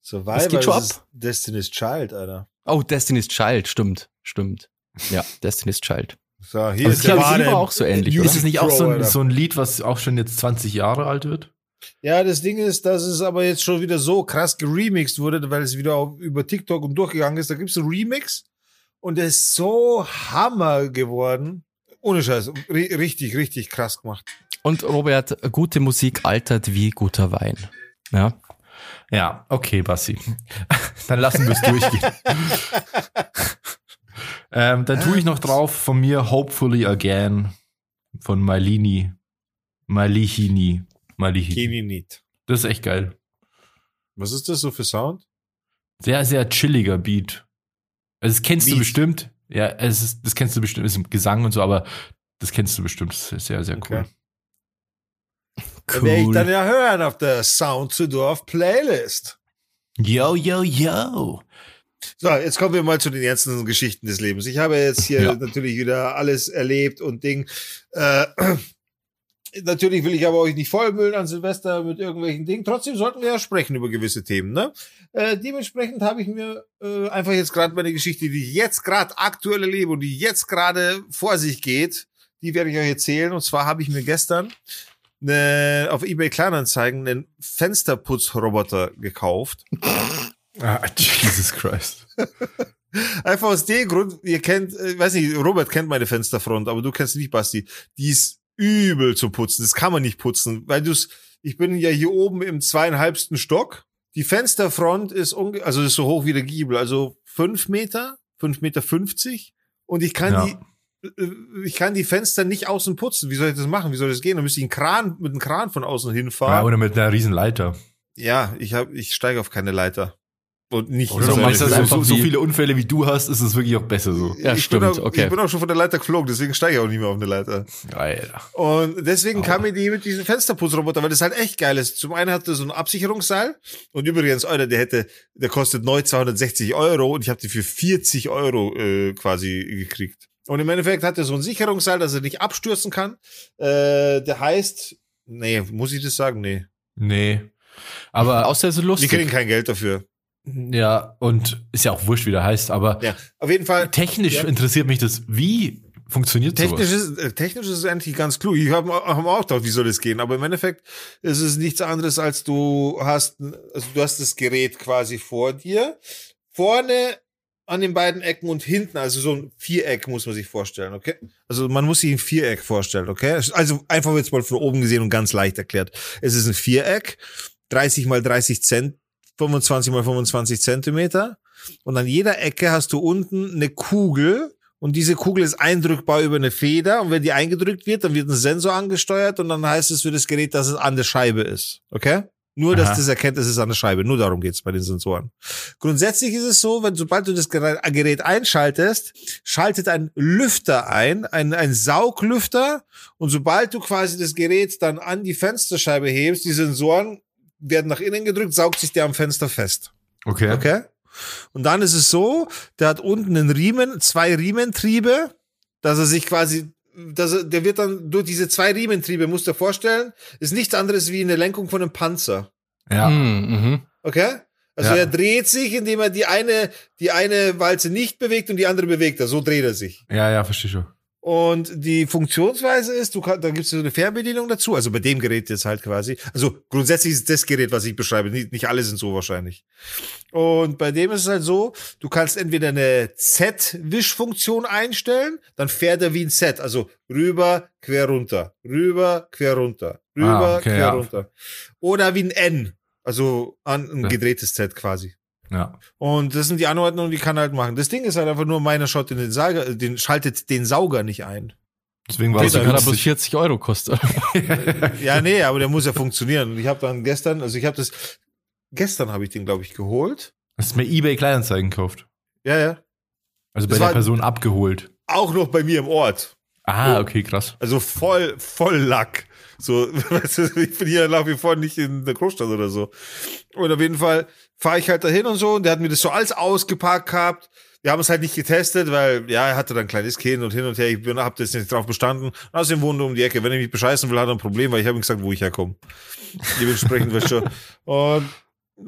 Survivor, das geht schon das ab. Ist Destiny's Child, Alter. Oh, Destiny's Child, stimmt, stimmt. Ja, Destiny's Child. So, hier also ist der Wahnsinn. Auch so ähnlich, oder? Ist es nicht auch so ein, so ein Lied, was auch schon jetzt zwanzig Jahre alt wird? Ja, das Ding ist, dass es aber jetzt schon wieder so krass geremixed wurde, weil es wieder auf, über TikTok und durchgegangen ist. Da gibt es einen Remix und der ist so Hammer geworden. Ohne Scheiß, R- richtig, richtig krass gemacht. Und Robert, gute Musik altert wie guter Wein. Ja. Ja, okay, Basti. Dann lassen wir es durchgehen. ähm, dann tue ich noch drauf von mir Hopefully Again von Malini. Malichini. Malichini. Das ist echt geil. Was ist das so für Sound? Sehr, sehr chilliger Beat. Also das kennst Beat. du bestimmt. Ja, es ist, das kennst du bestimmt. Es ist Gesang und so, aber das kennst du bestimmt. Das ist sehr, sehr cool. Okay. Cool. Werde ich dann ja hören auf der Sound to Dorf Playlist. Yo, yo, yo. So, jetzt kommen wir mal zu den ernsten Geschichten des Lebens. Ich habe jetzt hier ja. natürlich wieder alles erlebt und Ding. Äh, Natürlich will ich aber euch nicht vollmüllen an Silvester mit irgendwelchen Dingen. Trotzdem sollten wir ja sprechen über gewisse Themen. Ne? Äh, dementsprechend habe ich mir äh, einfach jetzt gerade meine Geschichte, die ich jetzt gerade aktuell erlebe und die jetzt gerade vor sich geht, die werde ich euch erzählen. Und zwar habe ich mir gestern eine, auf eBay Kleinanzeigen einen Fensterputzroboter gekauft. Ah, Jesus Christ. Einfach aus dem Grund, ihr kennt, ich weiß nicht, Robert kennt meine Fensterfront, aber du kennst sie nicht, Basti. Die ist übel zu putzen. Das kann man nicht putzen, weil du's, ich bin ja hier oben im zweieinhalbsten Stock. Die Fensterfront ist unge, also ist so hoch wie der Giebel, also fünf Meter, fünf Meter fünfzig. Und ich kann ja. die, ich kann die Fenster nicht außen putzen. Wie soll ich das machen? Wie soll das gehen? Da müsste ich einen Kran, mit einem Kran von außen hinfahren. Ja, oder mit einer riesen Leiter. Ja, ich hab, ich steige auf keine Leiter. Und nicht oder du machst das so, so viele Unfälle wie du hast, ist es wirklich auch besser so. Ja, ich stimmt. Auch, okay. Ich bin auch schon von der Leiter geflogen, deswegen steige ich auch nicht mehr auf eine Leiter. Geil. Und deswegen oh. kam mir die mit diesem Fensterputzroboter, weil das halt echt geil ist. Zum einen hat das so ein Absicherungsseil und übrigens, Alter, der hätte, der kostet neu zweihundertsechzig Euro und ich habe die für vierzig Euro äh, quasi gekriegt. Und im Endeffekt hat er so ein Sicherungsseil, dass er nicht abstürzen kann. Äh, der heißt, nee, muss ich das sagen? Nee. Nee. Aber außer so lustig. Die kriegen kein Geld dafür. Ja, und ist ja auch wurscht, wie der heißt, aber ja, auf jeden Fall, technisch ja. interessiert mich das, wie funktioniert technisch sowas? Ist, technisch ist es eigentlich ganz klug. Ich habe hab auch gedacht, wie soll das gehen, aber im Endeffekt ist es nichts anderes, als du hast, also du hast das Gerät quasi vor dir, vorne an den beiden Ecken und hinten, also so ein Viereck muss man sich vorstellen, okay? Also man muss sich ein Viereck vorstellen, okay? Also einfach jetzt mal von oben gesehen und ganz leicht erklärt. Es ist ein Viereck, dreißig mal dreißig Zentimeter, fünfundzwanzig mal fünfundzwanzig Zentimeter und an jeder Ecke hast du unten eine Kugel und diese Kugel ist eindrückbar über eine Feder und wenn die eingedrückt wird, dann wird ein Sensor angesteuert und dann heißt es für das Gerät, dass es an der Scheibe ist, okay? Nur, Aha. dass das erkennt, es ist an der Scheibe. Nur darum geht's bei den Sensoren. Grundsätzlich ist es so, wenn sobald du das Gerät einschaltest, schaltet ein Lüfter ein, ein, ein Sauglüfter und sobald du quasi das Gerät dann an die Fensterscheibe hebst, die Sensoren werden nach innen gedrückt, saugt sich der am Fenster fest. Okay. Okay. Und dann ist es so, der hat unten einen Riemen, zwei Riementriebe, dass er sich quasi, dass er, der wird dann durch diese zwei Riementriebe, musst du dir vorstellen, ist nichts anderes wie eine Lenkung von einem Panzer. Ja. Mhm. Okay? Also ja. er dreht sich, indem er die eine, die eine Walze nicht bewegt und die andere bewegt er. So dreht er sich. Ja, ja, verstehe schon. Und die Funktionsweise ist, du kannst, da gibt es so eine Fernbedienung dazu, also bei dem Gerät jetzt halt quasi. Also grundsätzlich ist das Gerät, was ich beschreibe, nicht, nicht alle sind so wahrscheinlich. Und bei dem ist es halt so, du kannst entweder eine Z-Wischfunktion einstellen, dann fährt er wie ein Z, also rüber, quer runter, rüber, quer runter, rüber, ah, okay, quer ja. runter. Oder wie ein N, also an, ein gedrehtes Z quasi. Ja. Und das sind die Anordnungen, die kann halt machen. Das Ding ist halt einfach nur, meiner schaut in den Sauger, den schaltet den Sauger nicht ein. Deswegen war es gerade bloß vierzig Euro kostet. Ja, nee, aber der muss ja funktionieren. Und ich habe dann gestern, also ich habe das, gestern habe ich den, glaube ich, geholt. Hast du mir eBay Kleinanzeigen gekauft? Ja, ja. Also bei das der Person abgeholt. Auch noch bei mir im Ort. Ah, okay, krass. Also voll, voll Lack. So, weißt du, ich bin hier nach wie vor nicht in der Großstadt oder so. Und auf jeden Fall fahre ich halt dahin und so. Und der hat mir das so alles ausgepackt gehabt. Wir haben es halt nicht getestet, weil, ja, er hatte dann ein kleines Kind und hin und her. Ich bin, hab das nicht drauf bestanden. Und außerdem wohnt er um die Ecke. Wenn er mich bescheißen will, hat er ein Problem, weil ich habe ihm gesagt, wo ich herkomme. Dementsprechend weißt du schon. Und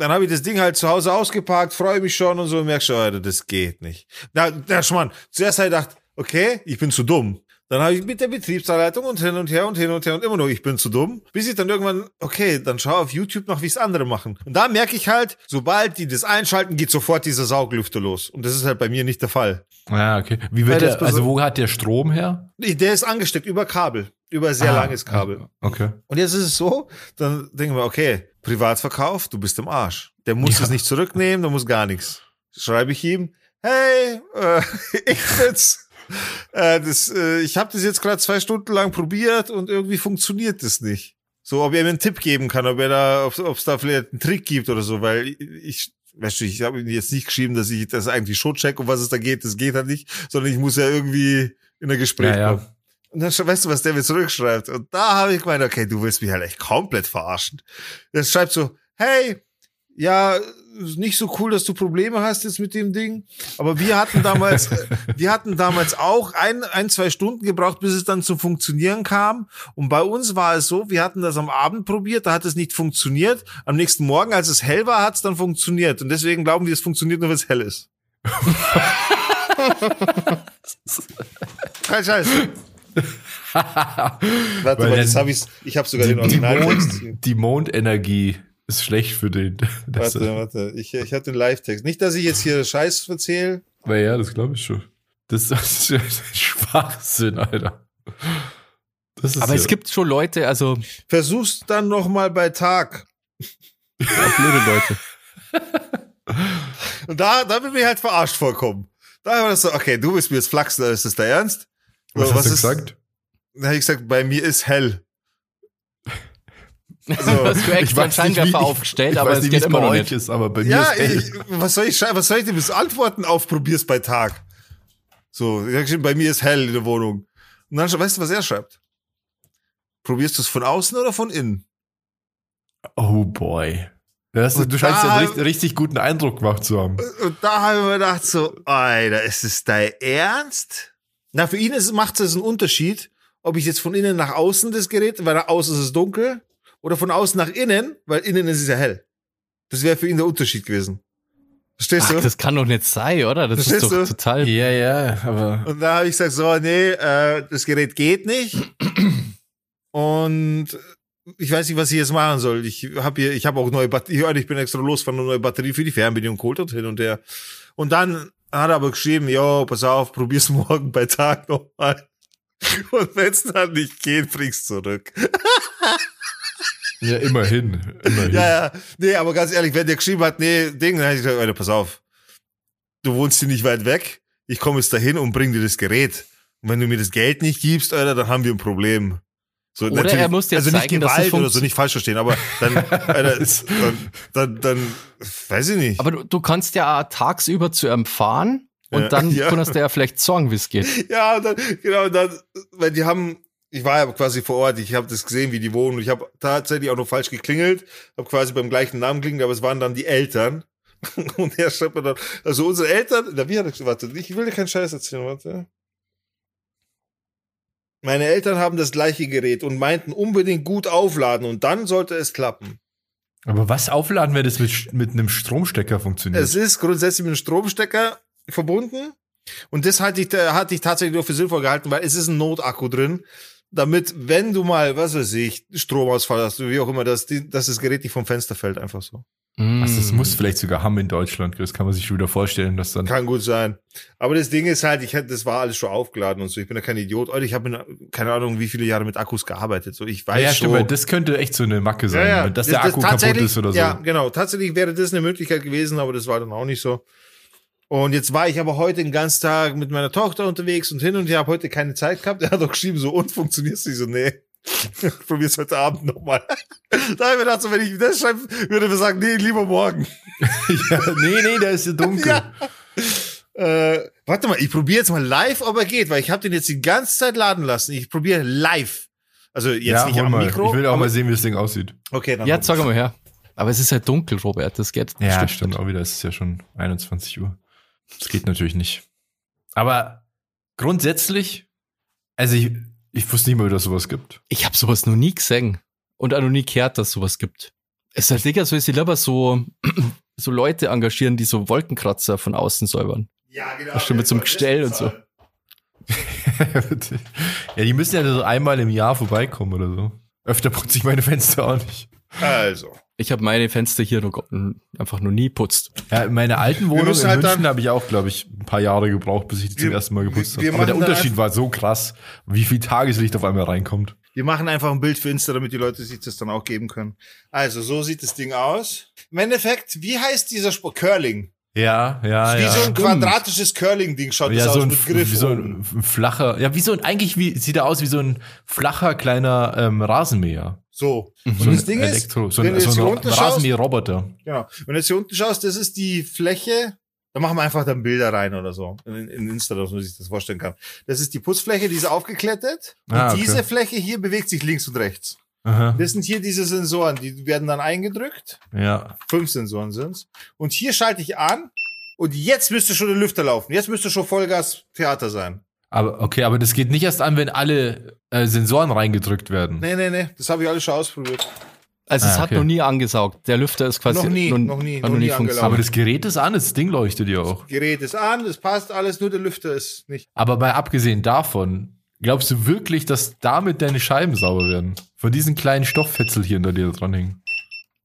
dann habe ich das Ding halt zu Hause ausgepackt, freue mich schon und so. Und merk schon, Alter, das geht nicht. Na, na, Schmarrn. Zuerst habe ich gedacht, okay, ich bin zu dumm. Dann habe ich mit der Betriebsanleitung und hin und her und hin und her und immer nur, ich bin zu dumm. Bis ich dann irgendwann, okay, dann schau auf YouTube noch, wie es andere machen. Und da merke ich halt, sobald die das einschalten, geht sofort dieser Sauglüfter los. Und das ist halt bei mir nicht der Fall. Ja, okay. Wie wird der, also wo hat der Strom her? Der ist angesteckt über Kabel, über sehr ah, langes Kabel. Okay. Und jetzt ist es so, dann denken wir, okay, Privatverkauf, du bist im Arsch. Der muss ja. es nicht zurücknehmen, der muss gar nichts. Schreibe ich ihm, hey, äh, ich bin's. Äh, das, äh, ich habe das jetzt gerade zwei Stunden lang probiert und irgendwie funktioniert das nicht. So, ob er mir einen Tipp geben kann, ob er da, ob es da vielleicht einen Trick gibt oder so, weil ich, ich weißt du, ich habe ihm jetzt nicht geschrieben, dass ich das eigentlich schon check, um was es da geht, das geht halt nicht, sondern ich muss ja irgendwie in ein Gespräch ja, kommen. Ja. Und dann weißt du, was der mir zurückschreibt. Und da habe ich gemeint, okay, du willst mich halt echt komplett verarschen. Der schreibt so, hey, ja, nicht so cool, dass du Probleme hast jetzt mit dem Ding. Aber wir hatten damals, wir hatten damals auch ein, ein, zwei Stunden gebraucht, bis es dann zum Funktionieren kam. Und bei uns war es so, wir hatten das am Abend probiert, da hat es nicht funktioniert. Am nächsten Morgen, als es hell war, hat es dann funktioniert. Und deswegen glauben wir, es funktioniert nur, wenn es hell ist. Kein Scheiß. Warte mal, jetzt hab ich's, ich habe sogar die, den Originaltext. Die, Mond, die Mondenergie ist schlecht für den. Warte, warte, ich, ich habe den Live-Text. Nicht, dass ich jetzt hier Scheiß erzähle. Naja, das glaube ich schon. Das, das ist Schwachsinn, Alter. Das ist aber ja. Es gibt schon Leute, also... Versuch's dann nochmal bei Tag. Ja, blöde Leute. Und da, da bin ich halt verarscht vorkommen. Da war das so, okay, du bist mir jetzt flachsen, ist das der Ernst? Was, was hast du ist, gesagt? Da habe ich gesagt, bei mir ist hell. Also, was für extra Scheinwerfer aufgestellt, ich, ich aber es nicht, geht immer noch nicht. Ist, aber bei ja, mir ist hell. Ich, was soll ich was soll ich denn bis Antworten auf, probier's bei Tag? So, ich sag, bei mir ist hell in der Wohnung. Und dann, weißt du, was er schreibt? Probierst du es von außen oder von innen? Oh boy. Das, du da, scheinst ja einen richtig, richtig guten Eindruck gemacht zu haben. Und da habe ich mir gedacht so, Alter, ist es dein Ernst? Na, für ihn macht es einen Unterschied, ob ich jetzt von innen nach außen das Gerät, weil nach außen ist es dunkel, oder von außen nach innen, weil innen ist es ja hell. Das wäre für ihn der Unterschied gewesen. Verstehst Ach, du? Das kann doch nicht sein, oder? Das Verstehst ist doch du? Total... Ja, ja, aber... Und da habe ich gesagt, so, nee, äh, das Gerät geht nicht. Und... Ich weiß nicht, was ich jetzt machen soll. Ich habe hier, ich habe auch neue Batterie. Ich bin extra losgefahren, eine neue Batterie für die Fernbedienung geholt und hin und her. Und dann hat er aber geschrieben, jo, pass auf, probier's morgen bei Tag nochmal. Und wenn's dann nicht geht, bring's zurück. Ja, immerhin. immerhin. Ja, ja. Nee, aber ganz ehrlich, wenn der geschrieben hat, nee, Ding, dann hätte ich gesagt, Alter, pass auf. Du wohnst hier nicht weit weg. Ich komme jetzt dahin und bring dir das Gerät. Und wenn du mir das Geld nicht gibst, Alter, dann haben wir ein Problem. So, oder er muss dir also zeigen, nicht Gewalt dass es oder so, nicht falsch verstehen, aber dann, Alter, dann, dann, dann, weiß ich nicht. Aber du, du kannst ja tagsüber zu ihm fahren und ja, dann ja. kannst du ja vielleicht sagen, wie es geht. Ja, dann, genau, dann, weil die haben, ich war ja quasi vor Ort, ich habe das gesehen, wie die wohnen, ich habe tatsächlich auch noch falsch geklingelt, habe quasi beim gleichen Namen klingelt, aber es waren dann die Eltern. Und er schreibt mir dann, also unsere Eltern, na, wie hat er, warte, ich will dir keinen Scheiß erzählen, warte. Meine Eltern haben das gleiche Gerät und meinten unbedingt gut aufladen und dann sollte es klappen. Aber was aufladen, wenn das mit, mit einem Stromstecker funktioniert? Es ist grundsätzlich mit einem Stromstecker verbunden und das hatte ich, hatte ich tatsächlich auch für sinnvoll gehalten, weil es ist ein Notakku drin, damit, wenn du mal, was weiß ich, Stromausfall hast, wie auch immer, dass, dass das Gerät nicht vom Fenster fällt, einfach so. Also das muss vielleicht sogar haben in Deutschland, das kann man sich schon wieder vorstellen, dass dann... Kann gut sein. Aber das Ding ist halt, ich hätte, das war alles schon aufgeladen und so, ich bin ja kein Idiot, ich habe keine Ahnung, wie viele Jahre mit Akkus gearbeitet, so, ich weiß ja, schon... Ja, stimmt, das könnte echt so eine Macke sein, ja, ja. dass das, der Akku das kaputt ist oder so. Ja, genau, tatsächlich wäre das eine Möglichkeit gewesen, aber das war dann auch nicht so. Und jetzt war ich aber heute den ganzen Tag mit meiner Tochter unterwegs und hin und her, habe heute keine Zeit gehabt, er hat doch geschrieben, so, und funktioniert's nicht so, nee. Ich probier's heute Abend nochmal. Da habe ich mir gedacht, so, wenn ich das schreibe, würde ich sagen, nee, lieber morgen. Ja, nee, nee, da ist ja dunkel. Ja. Äh, warte mal, ich probiere jetzt mal live, ob er geht, weil ich habe den jetzt die ganze Zeit laden lassen. Ich probiere live. Also jetzt ja, nicht am mal. Mikro. Ich will auch aber mal sehen, wie das Ding aussieht. Okay, dann. Ja, zeig mal her. Aber es ist halt dunkel, Robert, das geht ja, stimmt, stimmt auch wieder, es ist ja schon einundzwanzig Uhr. Das geht natürlich nicht. Aber grundsätzlich, also ich Ich wusste nicht mal, dass es sowas gibt. Ich habe sowas noch nie gesehen und auch noch nie gehört, dass es sowas gibt. Es ist halt nicht so, dass ich lieber so, so Leute engagieren, die so Wolkenkratzer von außen säubern. Ja, genau. Auch schon mit so einem Gestell und so. Ja, die müssen ja so einmal im Jahr vorbeikommen oder so. Öfter putze ich meine Fenster auch nicht. Also. Ich habe meine Fenster hier noch, einfach noch nie putzt. Ja, meine alten Wohnung in halt München habe ich auch, glaube ich, ein paar Jahre gebraucht, bis ich die zum wir, ersten Mal geputzt habe. Aber der Unterschied war so krass, wie viel Tageslicht auf einmal reinkommt. Wir machen einfach ein Bild für Insta, damit die Leute sich das dann auch geben können. Also, so sieht das Ding aus. Im Endeffekt, wie heißt dieser Sport? Curling. Ja, ja, das ist wie ja. Wie so ein quadratisches Curling-Ding schaut ja, das so aus ein, mit Griff. Wie so ein flacher, ja, wie so ein, eigentlich wie, sieht er aus wie so ein flacher, kleiner ähm, Rasenmäher. So. Und so das Ding Elektro, ist, so wenn du jetzt so hier unten schaust, genau. Wenn du jetzt hier unten schaust, das ist die Fläche, da machen wir einfach dann Bilder rein oder so, in, in Insta, dass man sich das vorstellen kann. Das ist die Putzfläche, die ist aufgeklettert und ah, okay. Diese Fläche hier bewegt sich links und rechts. Aha. Das sind hier diese Sensoren, die werden dann eingedrückt. Ja. Fünf Sensoren sind's. Und hier schalte ich an und jetzt müsste schon der Lüfter laufen. Jetzt müsste schon Vollgas-Theater sein. Aber okay, aber das geht nicht erst an, wenn alle äh, Sensoren reingedrückt werden. Nee, nee, nee, das habe ich alles schon ausprobiert. Also ah, es hat okay. noch nie angesaugt. Der Lüfter ist quasi noch nie, nun, noch nie, noch nie angelaufen. Aber das Gerät ist an, das Ding leuchtet ja auch. Das Gerät ist an, es passt alles, nur der Lüfter ist nicht. Aber mal abgesehen davon, glaubst du wirklich, dass damit deine Scheiben sauber werden? Von diesen kleinen Stofffetzelchen, die da dran hängen.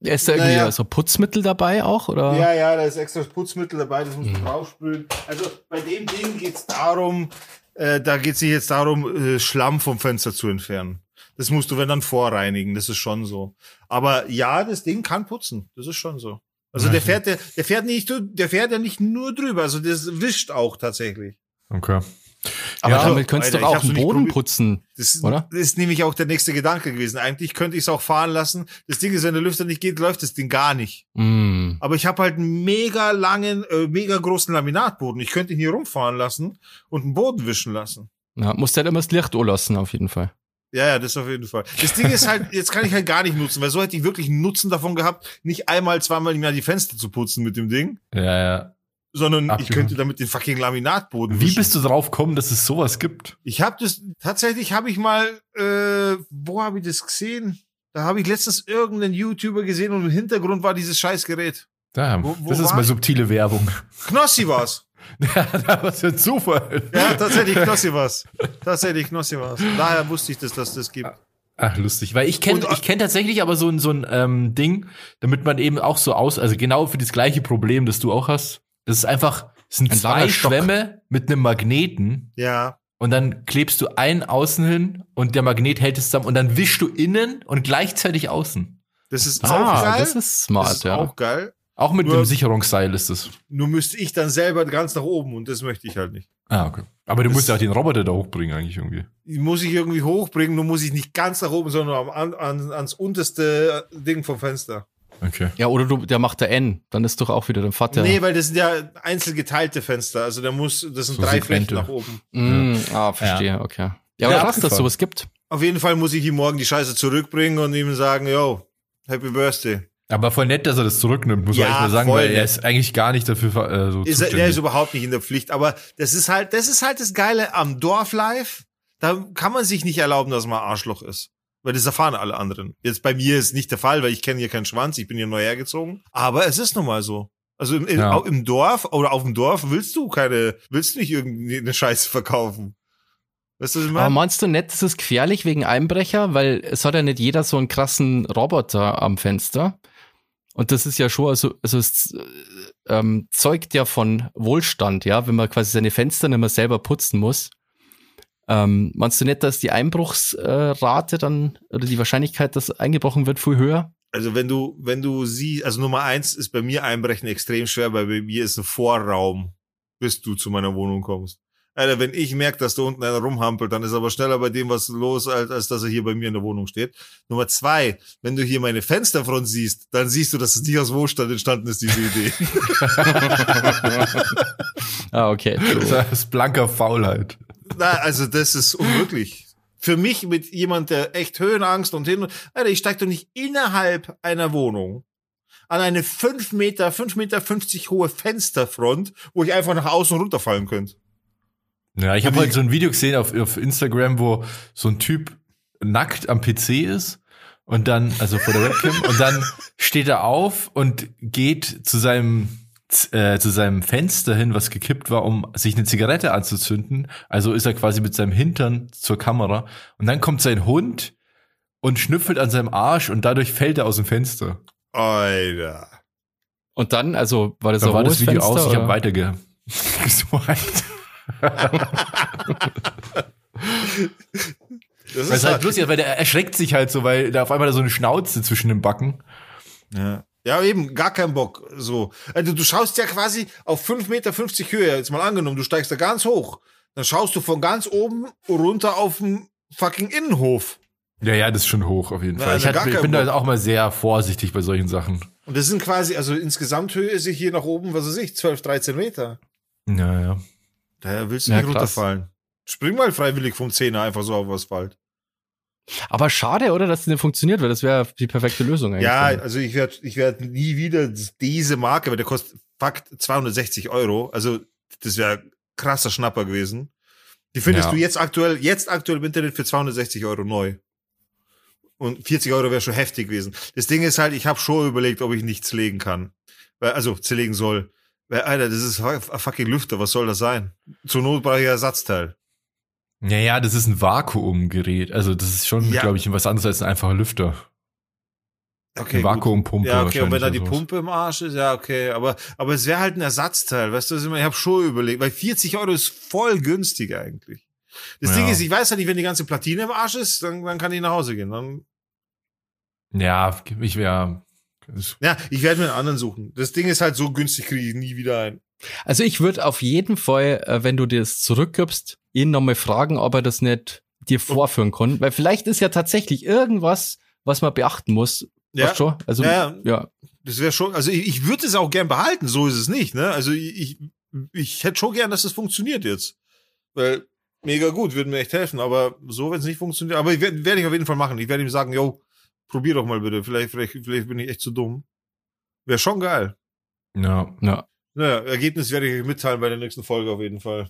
Ist da irgendwie naja. so Putzmittel dabei auch, oder? Ja, ja, da ist extra Putzmittel dabei, das muss man mhm. draufsprühen. Also bei dem Ding geht's darum, äh, da geht's nicht jetzt darum, äh, Schlamm vom Fenster zu entfernen. Das musst du, wenn dann, vorreinigen. Das ist schon so. Aber ja, das Ding kann putzen. Das ist schon so. Also okay. der fährt, der, der fährt nicht, der fährt ja nicht nur drüber. Also das wischt auch tatsächlich. Okay. Aber ja, damit könntest du doch auch den Boden putzen, das, oder? Das ist nämlich auch der nächste Gedanke gewesen. Eigentlich könnte ich es auch fahren lassen. Das Ding ist, wenn der Lüfter nicht geht, läuft das Ding gar nicht. Mm. Aber ich habe halt einen mega langen, äh, mega großen Laminatboden. Ich könnte ihn hier rumfahren lassen und den Boden wischen lassen. Ja, musst halt immer das Licht anlassen, auf jeden Fall. Ja, ja, das auf jeden Fall. Das Ding ist halt, jetzt kann ich halt gar nicht nutzen, weil so hätte ich wirklich einen Nutzen davon gehabt, nicht einmal, zweimal im Jahr die Fenster zu putzen mit dem Ding. Ja, ja. Sondern Absolut. ich könnte damit den fucking Laminatboden wischen. Wie bist du drauf gekommen, dass es sowas gibt? Ich hab das, tatsächlich habe ich mal, äh, wo habe ich das gesehen? Da habe ich letztens irgendeinen YouTuber gesehen und im Hintergrund war dieses Scheißgerät. Da, wo, wo das ist mal subtile Werbung. Knossi war's. Ja, das ist Zufall. Ja, tatsächlich Knossi war's. Tatsächlich Knossi war's. Daher wusste ich, dass das das gibt. Ach, lustig. Weil ich kenne ich kenn tatsächlich aber so ein, so ein ähm, Ding, damit man eben auch so aus, also genau für das gleiche Problem, das du auch hast. Das ist einfach, es sind ein zwei Schwämme mit einem Magneten. Ja. Und dann klebst du einen außen hin und der Magnet hält es zusammen und dann wischst du innen und gleichzeitig außen. Das ist ah, auch geil. Das ist smart, das ist ja. auch geil. Auch mit nur, dem Sicherungsseil ist es. Nur müsste ich dann selber ganz nach oben und das möchte ich halt nicht. Ah, okay. Aber du das musst ja auch den Roboter da hochbringen eigentlich irgendwie. Muss ich irgendwie hochbringen, nur muss ich nicht ganz nach oben, sondern an, an, ans unterste Ding vom Fenster. Okay. Ja, oder du, der macht der N, dann ist doch auch wieder der Vater. Nee, weil das sind ja einzeln geteilte Fenster, also der muss, das sind so drei Flächen nach oben. Mm, ja. Ah, verstehe, ja. okay. Ja, aber ja, krass, dass sowas gibt. Auf jeden Fall muss ich ihm morgen die Scheiße zurückbringen und ihm sagen, yo, happy birthday. Aber voll nett, dass er das zurücknimmt, muss ja, man eigentlich mal sagen, weil nett. er ist eigentlich gar nicht dafür äh, so ist er, er ist überhaupt nicht in der Pflicht, aber das ist halt, das ist halt das Geile am Dorflife, da kann man sich nicht erlauben, dass man Arschloch ist, weil das erfahren alle anderen. Jetzt bei mir ist nicht der Fall, weil ich kenne hier keinen Schwanz, ich bin hier neu hergezogen, aber es ist nun mal so. Also im, ja. im, im Dorf oder auf dem Dorf willst du keine, willst du nicht irgendeine Scheiße verkaufen. Weißt du, was ich meine? Aber meinst du nicht, das ist gefährlich wegen Einbrecher, weil es hat ja nicht jeder so einen krassen Roboter am Fenster. Und das ist ja schon, also, also es ähm, zeugt ja von Wohlstand, ja, wenn man quasi seine Fenster nicht mehr selber putzen muss. Ähm, meinst du nicht, dass die Einbruchsrate dann, oder die Wahrscheinlichkeit, dass eingebrochen wird, viel höher? Also wenn du, wenn du siehst, also Nummer eins ist bei mir Einbrechen extrem schwer, weil bei mir ist ein Vorraum, bis du zu meiner Wohnung kommst. Alter, wenn ich merke, dass da unten einer rumhampelt, dann ist aber schneller bei dem was los, als, als dass er hier bei mir in der Wohnung steht. Nummer zwei, wenn du hier meine Fensterfront siehst, dann siehst du, dass es nicht aus Wohlstand entstanden ist, diese Idee. ah, okay. Das ist blanker Faulheit. Na, also das ist unmöglich. Für mich mit jemand, der echt Höhenangst und hin und... Alter, ich steig doch nicht innerhalb einer Wohnung an eine fünf Meter, fünf Meter fünfzig hohe Fensterfront, wo ich einfach nach außen runterfallen könnte. Ja, ich habe heute so ein Video gesehen auf, auf Instagram, wo so ein Typ nackt am P C ist und dann, also vor der Webcam, und dann steht er auf und geht zu seinem, äh, zu seinem Fenster hin, was gekippt war, um sich eine Zigarette anzuzünden. Also ist er quasi mit seinem Hintern zur Kamera und dann kommt sein Hund und schnüffelt an seinem Arsch und dadurch fällt er aus dem Fenster. Alter. Und dann, also war das, da war das Video Fenster, aus, oder? Ich habe weiterge... das ist halt lustig, weil der erschreckt sich halt so, weil da auf einmal da so eine Schnauze zwischen den Backen. Ja, ja eben, gar kein Bock. So. Also du schaust ja quasi auf fünf Meter fünfzig Höhe, jetzt mal angenommen, du steigst da ganz hoch. Dann schaust du von ganz oben runter auf den fucking Innenhof. Ja, ja, das ist schon hoch auf jeden Fall. Also ich, hatte, ich bin da auch mal sehr vorsichtig bei solchen Sachen. Und das sind quasi, also insgesamt Höhe ist hier nach oben, was weiß ich, zwölf, dreizehn Meter. Ja, ja. Daher willst du ja, nicht krass. runterfallen. Spring mal freiwillig vom Zehner einfach so auf Asphalt. Aber schade, oder, dass das nicht funktioniert, weil das wäre die perfekte Lösung eigentlich. Ja, also ich werde ich werde nie wieder diese Marke, weil der kostet Fakt zweihundertsechzig Euro. Also das wäre krasser Schnapper gewesen. Die findest ja. du jetzt aktuell, jetzt aktuell im Internet für zweihundertsechzig Euro neu. Und vierzig Euro wäre schon heftig gewesen. Das Ding ist halt, ich habe schon überlegt, ob ich nicht zerlegen kann. Weil, also zerlegen soll. Weil, Alter, das ist ein fucking Lüfter, was soll das sein? Zur Not brauche ich ein Ersatzteil. Ja, ja, das ist ein Vakuumgerät. Also das ist schon, ja. glaube ich, was anderes als ein einfacher Lüfter. Okay, eine Vakuumpumpe. Ja, okay, und wenn da die Pumpe im Arsch ist, ja, okay. Aber, aber es wäre halt ein Ersatzteil, weißt du, ich habe schon überlegt, weil vierzig Euro ist voll günstig eigentlich. Das ja. Ding ist, ich weiß ja halt nicht, wenn die ganze Platine im Arsch ist, dann, dann kann ich nach Hause gehen. Dann ja, ich wäre... Ja, ich werde mir einen anderen suchen. Das Ding ist halt so günstig, kriege ich nie wieder ein. Also ich würde auf jeden Fall, wenn du dir das zurückgibst, ihn nochmal fragen, ob er das nicht dir vorführen kann. Weil vielleicht ist ja tatsächlich irgendwas, was man beachten muss. Ja, schon? Also, ja, ja. Das wäre schon, also ich, ich würde es auch gern behalten, so ist es nicht, ne? Also ich, ich hätte schon gern, dass das funktioniert jetzt. Weil, mega gut, würde mir echt helfen, aber so, wenn es nicht funktioniert, aber ich werde werd ich auf jeden Fall machen. Ich werde ihm sagen, yo, probier doch mal bitte, vielleicht, vielleicht, vielleicht bin ich echt zu dumm. Wäre schon geil. Ja, ja. Naja, Ergebnis werde ich euch mitteilen bei der nächsten Folge auf jeden Fall.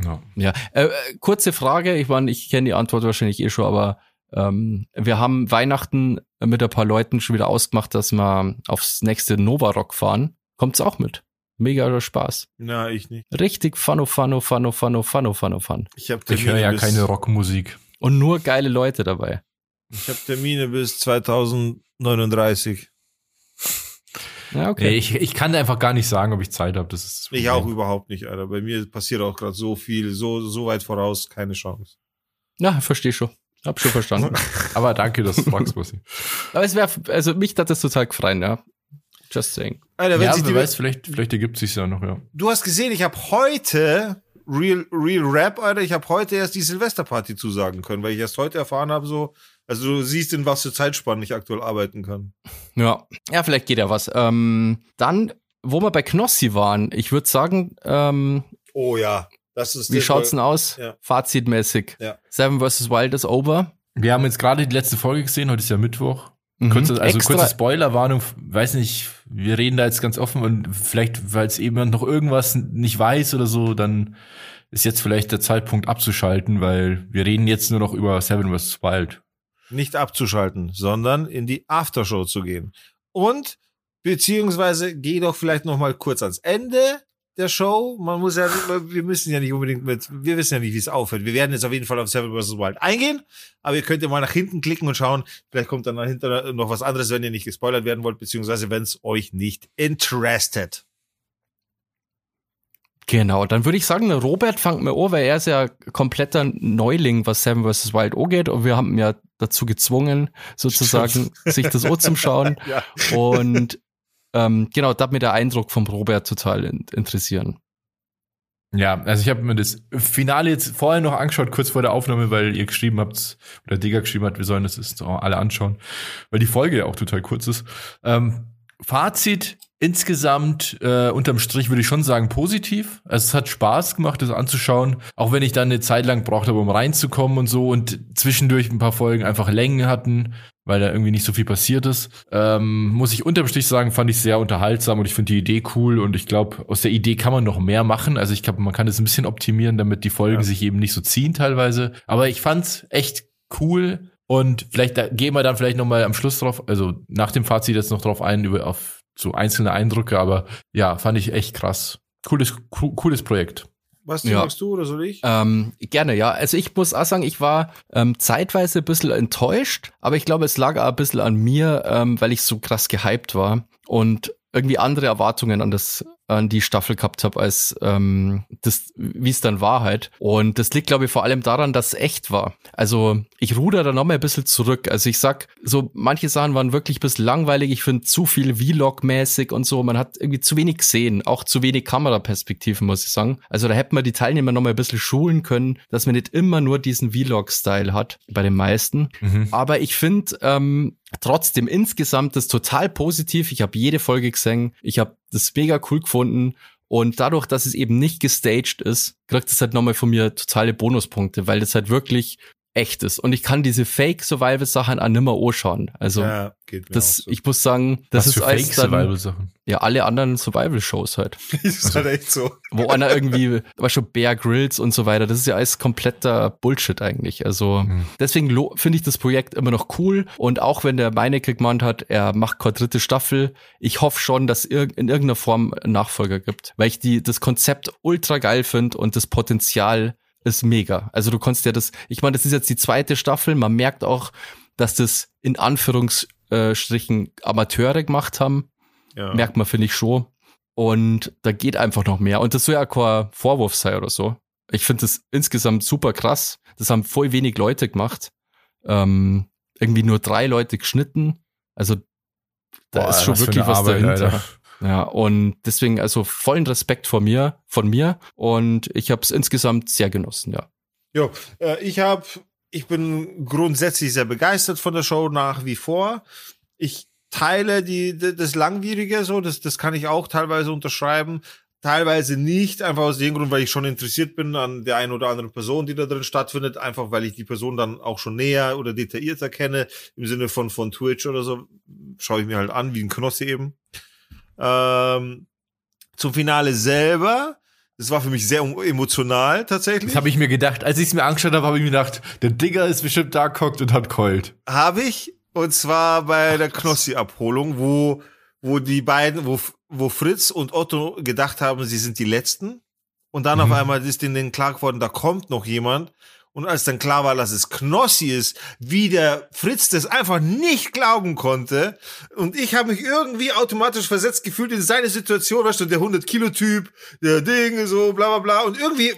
Ja, ja. Äh, kurze Frage, ich meine, ich kenne die Antwort wahrscheinlich eh schon, aber ähm, wir haben Weihnachten mit ein paar Leuten schon wieder ausgemacht, dass wir aufs nächste Nova Rock fahren. Kommt's auch mit? Mega Spaß. Na, ich nicht. Richtig Funno, Funno, Funno, Funno, Funno, Funno, Fun. Ich, ich höre ja keine Rockmusik. Und nur geile Leute dabei. Ich habe Termine bis zweitausendneununddreißig. Ja, okay. Ich, ich kann einfach gar nicht sagen, ob ich Zeit habe. Das ist das ich auch überhaupt nicht, Alter. Bei mir passiert auch gerade so viel, so, so weit voraus, keine Chance. Na, verstehe schon. Hab schon verstanden. Aber danke, dass du fragst, Bussi. Aber es wäre, also mich hat das total gefreut, ja. Just saying. Alter, wenn ja, wer weiß, vielleicht, vielleicht ergibt sich's ja noch, ja. Du hast gesehen, ich habe heute, Real, Real Rap, Alter, ich habe heute erst die Silvesterparty zusagen können, weil ich erst heute erfahren habe, so, also du siehst, in was für Zeitspannen ich aktuell arbeiten kann. Ja, ja, vielleicht geht ja was. Ähm, dann, wo wir bei Knossi waren, ich würde sagen, ähm, oh ja, das ist wie schaut's denn aus? Ja. Fazitmäßig. Ja. Seven versus. Wild ist over. Wir haben jetzt gerade die letzte Folge gesehen, heute ist ja Mittwoch. Mhm. Kurze, also Extra. kurze Spoilerwarnung, weiß nicht, wir reden da jetzt ganz offen und vielleicht, weil es eben noch irgendwas nicht weiß oder so, dann ist jetzt vielleicht der Zeitpunkt abzuschalten, weil wir reden jetzt nur noch über Seven versus. Wild. Nicht abzuschalten, sondern in die Aftershow zu gehen. Und, beziehungsweise, geh doch vielleicht noch mal kurz ans Ende der Show. Man muss ja, wir müssen ja nicht unbedingt mit, wir wissen ja nicht, wie es aufhört. Wir werden jetzt auf jeden Fall auf Seven versus. Wild eingehen, aber ihr könnt ja mal nach hinten klicken und schauen, vielleicht kommt dann dahinter noch was anderes, wenn ihr nicht gespoilert werden wollt, beziehungsweise wenn es euch nicht interestet. Genau, dann würde ich sagen, Robert fangt mir an, weil er ist ja kompletter Neuling, was Seven versus. Wild angeht, und wir haben ihn ja dazu gezwungen, sozusagen, sich das an zu schauen. Ja. Und ähm, genau, da hat mir der Eindruck von Robert total in- interessieren. Ja, also ich habe mir das Finale jetzt vorher noch angeschaut, kurz vor der Aufnahme, weil ihr geschrieben habt, oder Digga geschrieben hat, wir sollen das jetzt alle anschauen, weil die Folge ja auch total kurz ist. Ähm, Fazit: Insgesamt, äh, unterm Strich würde ich schon sagen, positiv. Also es hat Spaß gemacht, das anzuschauen. Auch wenn ich dann eine Zeit lang braucht habe, um reinzukommen und so. Und zwischendurch ein paar Folgen einfach Längen hatten, weil da irgendwie nicht so viel passiert ist. Ähm, muss ich unterm Strich sagen, fand ich sehr unterhaltsam und ich finde die Idee cool. Und ich glaube, aus der Idee kann man noch mehr machen. Also ich glaube, man kann das ein bisschen optimieren, damit die Folgen ja. sich eben nicht so ziehen teilweise. Aber ich fand's echt cool. Und vielleicht da, gehen wir dann vielleicht noch mal am Schluss drauf, also nach dem Fazit jetzt noch drauf ein, über auf so einzelne Eindrücke, aber ja, fand ich echt krass. Cooles, co- cooles Projekt. Was ja. magst du oder soll ich? Ähm, gerne, ja. Also ich muss auch sagen, ich war ähm, zeitweise ein bisschen enttäuscht, aber ich glaube, es lag auch ein bisschen an mir, ähm, weil ich so krass gehypt war und irgendwie andere Erwartungen an das, an die Staffel gehabt habe, als ähm, das, wie es dann war halt. Und das liegt, glaube ich, vor allem daran, dass es echt war. Also ich ruder da nochmal ein bisschen zurück. Also ich sag, so manche Sachen waren wirklich ein bisschen langweilig. Ich finde zu viel Vlog-mäßig und so. Man hat irgendwie zu wenig gesehen, auch zu wenig Kameraperspektiven, muss ich sagen. Also da hätten wir die Teilnehmer nochmal ein bisschen schulen können, dass man nicht immer nur diesen Vlog-Style hat, bei den meisten. Mhm. Aber ich finde, ähm, trotzdem insgesamt das total positiv. Ich habe jede Folge gesehen. Ich habe das mega cool gefunden. Und dadurch, dass es eben nicht gestaged ist, kriegt es halt nochmal von mir totale Bonuspunkte, weil das halt wirklich echt ist. Und ich kann diese Fake-Survival-Sachen auch nimmer anschauen. Also, ja, geht mir das, auch so. Ich muss sagen, das Was ist alles Fake-Survival-Sachen? Ja, alle anderen Survival-Shows halt. Das ist also, halt echt so. Wo einer irgendwie, war schon Bear Grylls und so weiter, das ist ja alles kompletter Bullshit eigentlich. Also, mhm. deswegen lo- finde ich das Projekt immer noch cool. Und auch wenn der Meinecke gemeint hat, er macht keine dritte Staffel, ich hoffe schon, dass ir- in irgendeiner Form einen Nachfolger gibt. Weil ich die, das Konzept ultra geil finde und das Potenzial ist mega. Also du konntest ja das, ich meine, das ist jetzt die zweite Staffel, man merkt auch, dass das in Anführungsstrichen Amateure gemacht haben. Ja. Merkt man, finde ich, schon. Und da geht einfach noch mehr. Und das soll ja kein Vorwurf sein oder so. Ich finde das insgesamt super krass. Das haben voll wenig Leute gemacht. Ähm, irgendwie nur drei Leute geschnitten. Also da Boah, ist schon wirklich was Arbeit, dahinter. Alter. Ja, und deswegen also vollen Respekt von mir, von mir und ich habe es insgesamt sehr genossen, ja. Jo, äh, ich habe, ich bin grundsätzlich sehr begeistert von der Show nach wie vor. Ich teile die, die das Langwierige so, das, das kann ich auch teilweise unterschreiben, teilweise nicht, einfach aus dem Grund, weil ich schon interessiert bin an der einen oder anderen Person, die da drin stattfindet, einfach weil ich die Person dann auch schon näher oder detaillierter kenne, im Sinne von von Twitch oder so, schaue ich mir halt an, wie ein Knossi eben. Ähm, zum Finale selber, das war für mich sehr emotional tatsächlich. Das habe ich mir gedacht, als ich es mir angeschaut habe, habe ich mir gedacht, der Digger ist bestimmt da gehockt und hat geheult. Habe ich, und zwar bei der Knossi-Abholung, wo wo die beiden, wo wo Fritz und Otto gedacht haben, sie sind die Letzten, und dann mhm. auf einmal ist ihnen klar geworden, da kommt noch jemand. Und als dann klar war, dass es Knossi ist, wie der Fritz das einfach nicht glauben konnte. Und ich habe mich irgendwie automatisch versetzt gefühlt in seine Situation, weißt du, der hundert-Kilo-Typ, der Ding, so bla bla bla. Und irgendwie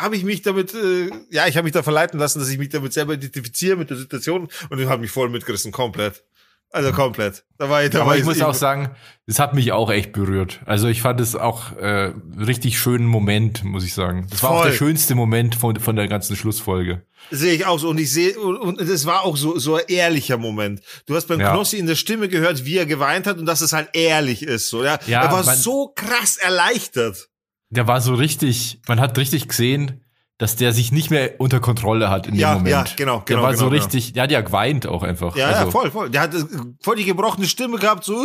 habe ich mich damit, äh, ja, ich habe mich da verleiten lassen, dass ich mich damit selber identifiziere mit der Situation. Und ich habe mich voll mitgerissen, komplett. Also komplett. Da war ich, da Aber war ich, ich muss auch sagen, es hat mich auch echt berührt. Also ich fand es auch äh, richtig schönen Moment, muss ich sagen. Das Voll. war auch der schönste Moment von, von der ganzen Schlussfolge. Sehe ich auch so. Und ich sehe, und es war auch so, so ein ehrlicher Moment. Du hast beim ja. Knossi in der Stimme gehört, wie er geweint hat und dass es halt ehrlich ist. So, ja? Ja, er war man, so krass erleichtert. Der war so richtig, man hat richtig gesehen, dass der sich nicht mehr unter Kontrolle hat in dem ja, Moment. Ja, genau, genau. Der war genau, so richtig, genau. der hat ja geweint auch einfach. Ja, also. ja, voll, voll. Der hat voll die gebrochene Stimme gehabt, so,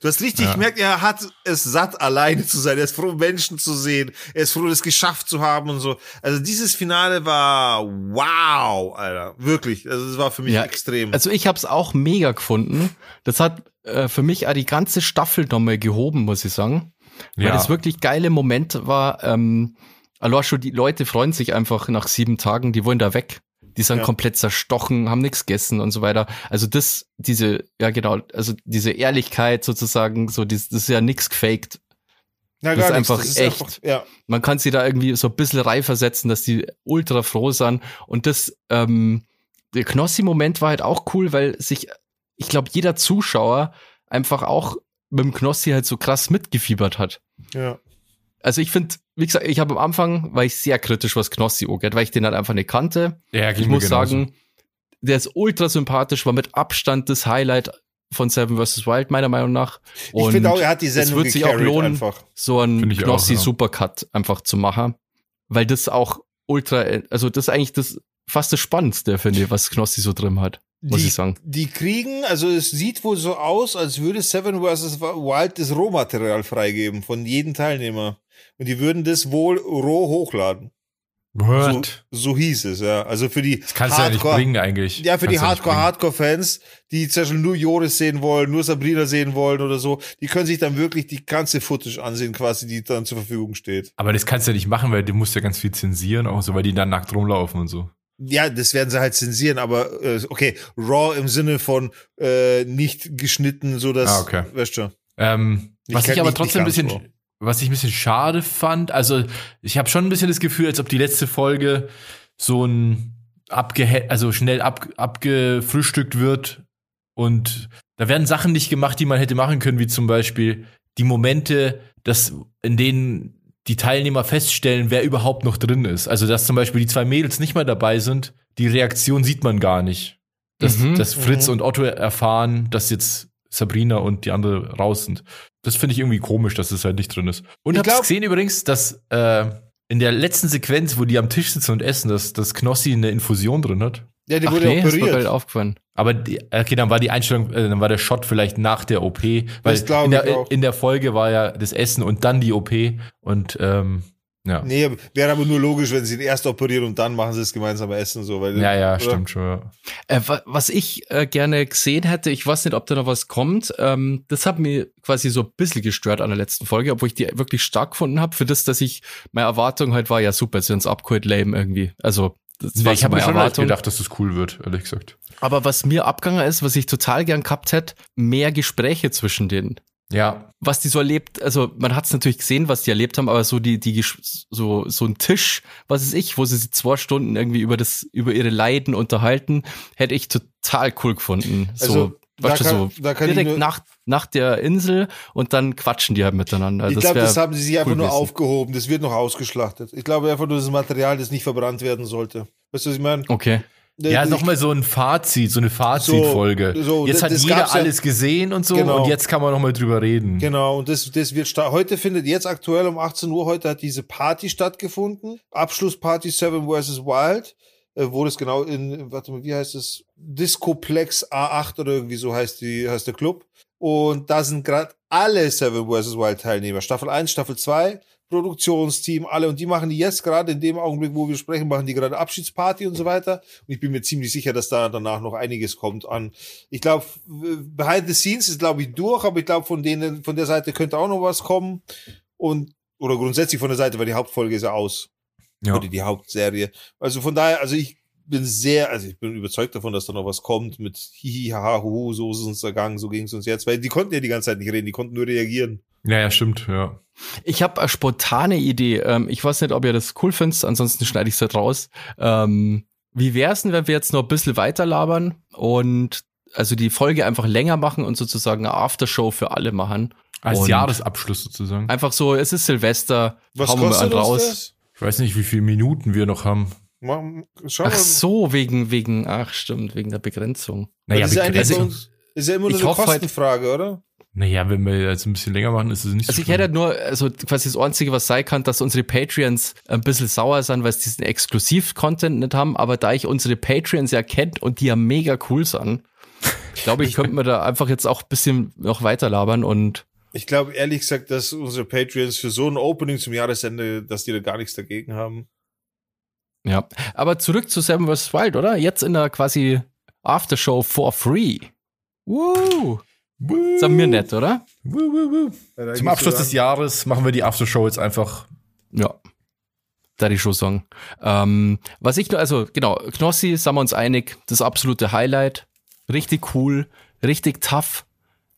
du hast richtig ja. gemerkt, er hat es satt, alleine zu sein, er ist froh, Menschen zu sehen, er ist froh, das geschafft zu haben und so. Also dieses Finale war wow, Alter, wirklich. Also es war für mich ja, extrem. Also ich hab's auch mega gefunden. Das hat äh, für mich auch die ganze Staffel nochmal gehoben, muss ich sagen. Weil ja. das wirklich geile Moment war, ähm, Alosho, die Leute freuen sich einfach nach sieben Tagen, die wollen da weg. Die sind ja. komplett zerstochen, haben nichts gegessen und so weiter. Also das, diese, ja genau, also diese Ehrlichkeit sozusagen, so, das, das ist ja nichts gefaked. Ja, das ist einfach das ist echt. Einfach, ja. Man kann sie da irgendwie so ein bisschen reinversetzen, dass die ultra froh sind. Und das, ähm, der Knossi-Moment war halt auch cool, weil sich, ich glaube, jeder Zuschauer einfach auch mit dem Knossi halt so krass mitgefiebert hat. Ja. Also ich finde, wie gesagt, ich habe am Anfang, war ich sehr kritisch, was Knossi angeht, weil ich den halt einfach nicht kannte. Ja, ich muss genauso. sagen, der ist ultra sympathisch, war mit Abstand das Highlight von Seven versus. Wild, meiner Meinung nach. Und ich finde auch, er hat die Sendung gecarried. Es wird sich auch lohnen, einfach. so einen Knossi-Supercut ja. einfach zu machen, weil das auch ultra, also das ist eigentlich das fast das Spannendste, finde ich, was Knossi so drin hat. Muss die, ich sagen. Die kriegen, also es sieht wohl so aus, als würde Seven versus. Wild das Rohmaterial freigeben von jedem Teilnehmer. Und die würden das wohl roh hochladen. So, so hieß es, ja. Also für die das kannst Hardcore, du ja nicht bringen eigentlich. Ja, für kannst die Hardcore-Hardcore-Fans, die zum Beispiel nur Joris sehen wollen, nur Sabrina sehen wollen oder so, die können sich dann wirklich die ganze Footage ansehen, quasi, die dann zur Verfügung steht. Aber das kannst du ja nicht machen, weil du musst ja ganz viel zensieren, auch so, weil die dann nackt rumlaufen und so. Ja, das werden sie halt zensieren, aber äh, okay, raw im Sinne von äh, nicht geschnitten, so dass, ah, okay. weißt du. Ähm, ich was ich aber nicht, trotzdem nicht ein bisschen, raw. was ich ein bisschen schade fand, also ich habe schon ein bisschen das Gefühl, als ob die letzte Folge so ein abgeh- also schnell ab- abgefrühstückt wird und da werden Sachen nicht gemacht, die man hätte machen können, wie zum Beispiel die Momente, dass in denen die Teilnehmer feststellen, wer überhaupt noch drin ist. Also, dass zum Beispiel die zwei Mädels nicht mehr dabei sind, die Reaktion sieht man gar nicht. Dass, mhm, dass Fritz mhm. und Otto erfahren, dass jetzt Sabrina und die andere raus sind. Das finde ich irgendwie komisch, dass es halt nicht drin ist. Und ich hab's gesehen übrigens, dass äh, in der letzten Sequenz, wo die am Tisch sitzen und essen, dass, dass Knossi eine Infusion drin hat. Ja, die Ach wurde nee, operiert. Das war halt aufgefallen. Aber die, okay, dann war die Einstellung, äh, dann war der Shot vielleicht nach der O P, weil in der, in der Folge war ja das Essen und dann die O P und ähm, ja. Nee, wäre aber nur logisch, wenn sie ihn erst operieren und dann machen sie das gemeinsame Essen so. Weil, ja, ja, oder? Stimmt schon. Ja. Äh, wa- was ich äh, gerne gesehen hätte, ich weiß nicht, ob da noch was kommt, ähm, das hat mir quasi so ein bisschen gestört an der letzten Folge, obwohl ich die wirklich stark gefunden habe, für das, dass ich, meine Erwartung halt war, ja super, jetzt werden's abgeholt, lame irgendwie, also das war ich habe mir schon nicht gedacht, dass das cool wird, ehrlich gesagt. Aber was mir abgegangen ist, was ich total gern gehabt hätte, mehr Gespräche zwischen denen. Ja. Was die so erlebt, also man hat es natürlich gesehen, was die erlebt haben, aber so die, die so, so ein Tisch, was weiß ich, wo sie sich zwei Stunden irgendwie über das, über ihre Leiden unterhalten, hätte ich total cool gefunden. Also, so, weißt du, so direkt nach, nach der Insel und dann quatschen die halt miteinander. Ich glaube, das haben sie sich einfach nur aufgehoben, das wird noch ausgeschlachtet. Ich glaube einfach nur, das Material, das nicht verbrannt werden sollte. Weißt du, was ich meine? Okay. Ja, nochmal so ein Fazit, so eine Fazitfolge. So, so, jetzt hat jeder alles ja. gesehen und so genau. Und jetzt kann man nochmal drüber reden. Genau, und das, das wird stark. Heute findet jetzt aktuell um achtzehn Uhr, heute hat diese Party stattgefunden. Abschlussparty Seven versus. Wild, wo das genau in, warte mal, wie heißt das? Discoplex A acht oder irgendwie so heißt, die, heißt der Club. Und da sind gerade alle Seven versus. Wild Teilnehmer. Staffel eins, Staffel zwei. Produktionsteam, alle, und die machen die jetzt gerade in dem Augenblick, wo wir sprechen, machen die gerade Abschiedsparty und so weiter, und ich bin mir ziemlich sicher, dass da danach noch einiges kommt an, ich glaube, behind the scenes ist, glaube ich, durch, aber ich glaube, von denen, von der Seite könnte auch noch was kommen, und, oder grundsätzlich von der Seite, weil die Hauptfolge ist ja aus, ja. Oder die Hauptserie, also von daher, also ich bin sehr, also ich bin überzeugt davon, dass da noch was kommt mit hihi, haha, huhu, so ist uns ergangen, so ging es uns jetzt, weil die konnten ja die ganze Zeit nicht reden, die konnten nur reagieren. Ja, ja, stimmt, ja. Ich habe eine spontane Idee. Ähm, ich weiß nicht, ob ihr das cool findet, ansonsten schneide ich es halt raus. Ähm, wie wär's denn, wenn wir jetzt noch ein bisschen weiter labern und also die Folge einfach länger machen und sozusagen eine Aftershow für alle machen? Als und Jahresabschluss sozusagen. Einfach so, es ist Silvester, was hauen wir halt raus. Das? Ich weiß nicht, wie viele Minuten wir noch haben. Machen, schauen ach so, wegen, wegen, ach stimmt, wegen der Begrenzung. Naja, ist, Begrenzung. Ist, ist ja immer nur eine Kostenfrage, halt, oder? Naja, wenn wir jetzt ein bisschen länger machen, ist es nicht so. Also ich hätte nur, also quasi das Einzige, was sein kann, dass unsere Patreons ein bisschen sauer sind, weil sie diesen Exklusiv-Content nicht haben, aber da ich unsere Patreons ja kennt und die ja mega cool sind, glaube ich, könnten wir da einfach jetzt auch ein bisschen noch weiter labern und ich glaube, ehrlich gesagt, dass unsere Patreons für so ein Opening zum Jahresende, dass die da gar nichts dagegen haben. Ja, aber zurück zu Seven versus. Wild, oder? Jetzt in der quasi Aftershow for free. Woo! Das haben wir nett, oder? Woo, woo, woo. Zum Abschluss des Jahres machen wir die Aftershow jetzt einfach. Ja, da die Show-Song. Ähm, was ich nur, also genau, Knossi, sind wir uns einig, das absolute Highlight. Richtig cool, richtig tough.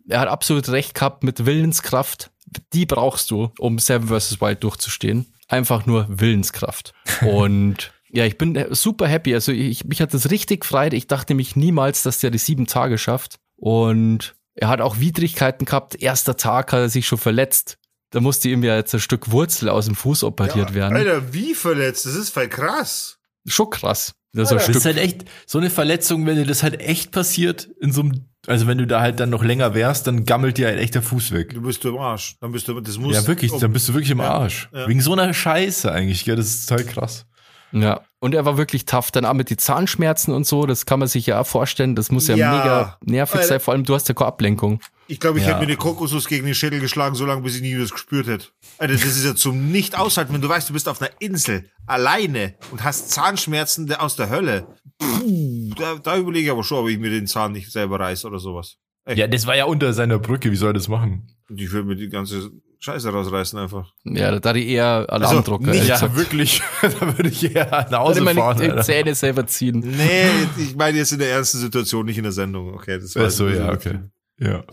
Er hat absolut recht gehabt mit Willenskraft. Die brauchst du, um Seven versus. Wild durchzustehen. Einfach nur Willenskraft. Und ja, ich bin super happy. Also ich, mich hat das richtig gefreut. Ich dachte nämlich niemals, dass der die sieben Tage schafft. Und er hat auch Widrigkeiten gehabt. Erster Tag hat er sich schon verletzt. Da musste ihm ja jetzt ein Stück Wurzel aus dem Fuß operiert ja, werden. Alter, wie verletzt? Das ist voll krass. Schon krass. Das, Alter, ist, ein das Stück. Ist halt echt so eine Verletzung, wenn dir das halt echt passiert, in so einem, also wenn du da halt dann noch länger wärst, dann gammelt dir halt echt der Fuß weg. Du bist du im Arsch. Dann bist du, das muss. Ja, wirklich, um, dann bist du wirklich im ja, Arsch. Ja. Wegen so einer Scheiße eigentlich, gell? Das ist halt krass. Ja, und er war wirklich tough. Dann auch mit den Zahnschmerzen und so, das kann man sich ja auch vorstellen. Das muss ja, ja mega nervig sein. Vor allem, du hast ja keine Ablenkung. Ich glaube, ich ja. hätte mir eine Kokosnuss gegen den Schädel geschlagen, so lange, bis ich nie das gespürt hätte. Alter, das ist ja zum Nicht-Aushalten, wenn du weißt, du bist auf einer Insel, alleine und hast Zahnschmerzen aus der Hölle. Puh, da, da überlege ich aber schon, ob ich mir den Zahn nicht selber reiße oder sowas. Echt. Ja, das war ja unter seiner Brücke. Wie soll er das machen? Ich will mir die ganze Scheiße rausreißen einfach. Ja, da die eher Alarmdrucker. Also, ja, wirklich. Da würde ich eher nach Hause fahren. Alter. Die Zähne selber ziehen. Nee, ich meine jetzt in der ernsten Situation, nicht in der Sendung. Okay, das war ach so, ja, okay. Ja.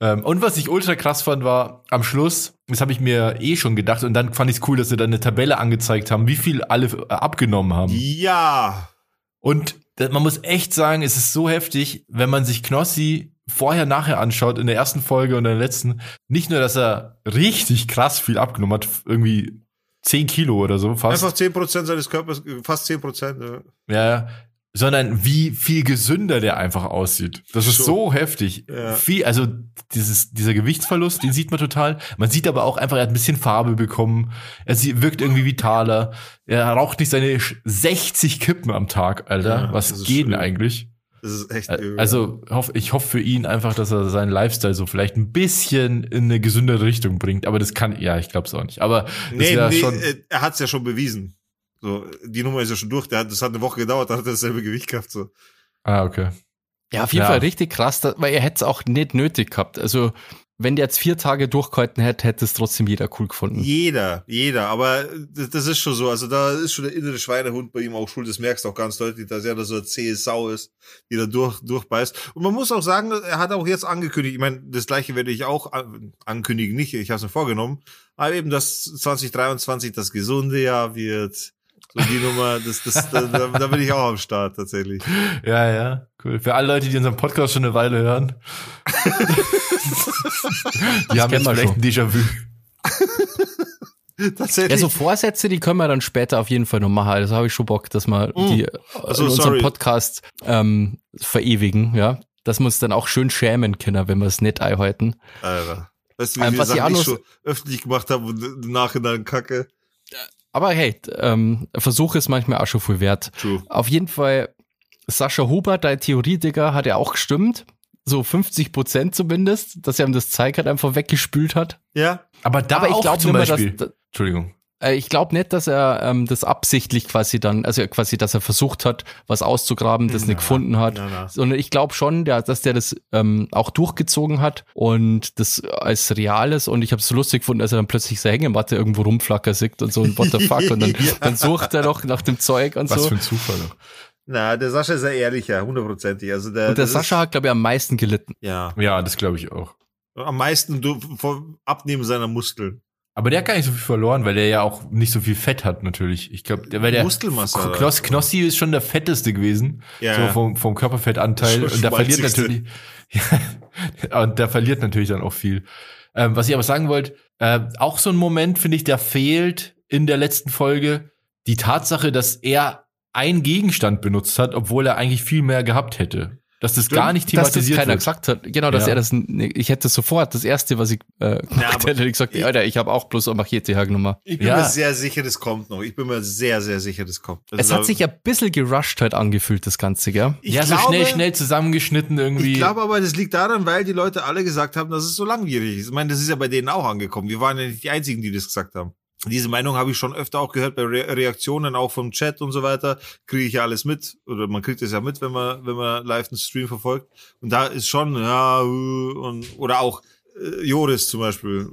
Ähm, und was ich ultra krass fand, war am Schluss, das habe ich mir eh schon gedacht, und dann fand ich es cool, dass sie da eine Tabelle angezeigt haben, wie viel alle abgenommen haben. Ja. Und man muss echt sagen, es ist so heftig, wenn man sich Knossi vorher, nachher anschaut, in der ersten Folge und in der letzten, nicht nur, dass er richtig krass viel abgenommen hat, irgendwie zehn Kilo oder so, fast. Einfach zehn Prozent seines Körpers, fast zehn Prozent. Ja, ja, sondern wie viel gesünder der einfach aussieht. Das ist so, so heftig. Ja. Viel, also dieses, dieser Gewichtsverlust, den sieht man total. Man sieht aber auch einfach, er hat ein bisschen Farbe bekommen. Er wirkt irgendwie vitaler. Er raucht nicht seine sechzig Kippen am Tag, Alter. Ja, was geht denn eigentlich? Das ist echt übel. Also ich hoffe für ihn einfach, dass er seinen Lifestyle so vielleicht ein bisschen in eine gesündere Richtung bringt. Aber das kann, ja, ich glaube es auch nicht. Aber nee, nee, schon, er hat es ja schon bewiesen. So, die Nummer ist ja schon durch. Der hat, das hat eine Woche gedauert, da hat er dasselbe Gewicht gehabt. So. Ah, okay. Ja, auf jeden ja. Fall richtig krass, weil er hätte es auch nicht nötig gehabt. Also, wenn der jetzt vier Tage durchgehalten hätte, hätte es trotzdem jeder cool gefunden. Jeder, jeder. Aber das, das ist schon so. Also, da ist schon der innere Schweinehund bei ihm auch schuld. Das merkst du auch ganz deutlich, dass er da so eine zähe Sau ist, die da durch, durchbeißt. Und man muss auch sagen, er hat auch jetzt angekündigt. Ich meine, das Gleiche werde ich auch an, ankündigen. Nicht, ich habe es mir vorgenommen. Aber eben, dass zwanzig dreiundzwanzig das gesunde Jahr wird. So die Nummer, das, das, da, da bin ich auch am Start tatsächlich. Ja, ja, cool. Für alle Leute, die unseren Podcast schon eine Weile hören, die haben jetzt vielleicht ein Déjà-vu. Tatsächlich. Ja, so Vorsätze, die können wir dann später auf jeden Fall noch machen. Also habe ich schon Bock, dass wir mm. die also, in unserem sorry. Podcast ähm, verewigen, ja. Dass wir uns dann auch schön schämen können, wenn wir es nicht einhalten. Alter. Weißt du, wie ähm, wir Sachen nicht schon öffentlich gemacht haben und im Nachhinein Kacke. Ja. Aber hey, ähm, Versuch ist manchmal auch schon viel wert. True. Auf jeden Fall, Sascha Huber, dein Theoretiker, hat ja auch gestimmt. So fünfzig Prozent zumindest, dass er ihm das Zeug halt einfach weggespült hat. Ja, aber da aber ich auch zum nicht Beispiel. Mehr, dass, Entschuldigung. Äh, ich glaube nicht, dass er ähm, das absichtlich quasi dann, also quasi, dass er versucht hat, was auszugraben, das na, nicht gefunden hat. Na, na. Sondern ich glaube schon, der, dass der das ähm, auch durchgezogen hat und das als reales. Und ich habe es so lustig gefunden, als er dann plötzlich seine Hängematte irgendwo rumflackersickt und so und what the fuck. Und dann, ja. dann sucht er doch nach dem Zeug und was so. Was für ein Zufall. Na, der Sascha ist ja ehrlicher, hundertprozentig. Also der, und der Sascha hat, glaube ich, am meisten gelitten. Ja, ja, das glaube ich auch. Am meisten du, vom Abnehmen seiner Muskeln. Aber der hat gar nicht so viel verloren, weil der ja auch nicht so viel Fett hat natürlich. Ich glaube, weil der Muskelmasse, Knossi, Knossi ist schon der fetteste gewesen, ja, so vom, vom Körperfettanteil. Und da verliert natürlich, ja, und da verliert natürlich dann auch viel. Ähm, was ich aber sagen wollte, äh, auch so ein Moment finde ich, der fehlt in der letzten Folge die Tatsache, dass er einen Gegenstand benutzt hat, obwohl er eigentlich viel mehr gehabt hätte. Dass das Stimmt, gar nicht thematisiert dass das keiner wird. Gesagt hat. Genau, dass ja. er das, ich hätte sofort, das erste, was ich äh, gemacht ja, hätte, ich gesagt, ich, Alter, ich habe auch bloß eine Machete-Hergnummer. Ich bin ja. mir sehr sicher, das kommt noch. Ich bin mir sehr, sehr sicher, das kommt. Das es hat sich ja ein bisschen gerusht halt angefühlt, das Ganze, gell? Ich ja, glaube, so schnell, schnell zusammengeschnitten irgendwie. Ich glaube aber, das liegt daran, weil die Leute alle gesagt haben, dass es so langwierig ist. Ich meine, das ist ja bei denen auch angekommen. Wir waren ja nicht die Einzigen, die das gesagt haben. Diese Meinung habe ich schon öfter auch gehört bei Re- Reaktionen, auch vom Chat und so weiter, kriege ich ja alles mit, oder man kriegt es ja mit, wenn man wenn man live einen Stream verfolgt, und da ist schon, ja, und oder auch äh, Joris zum Beispiel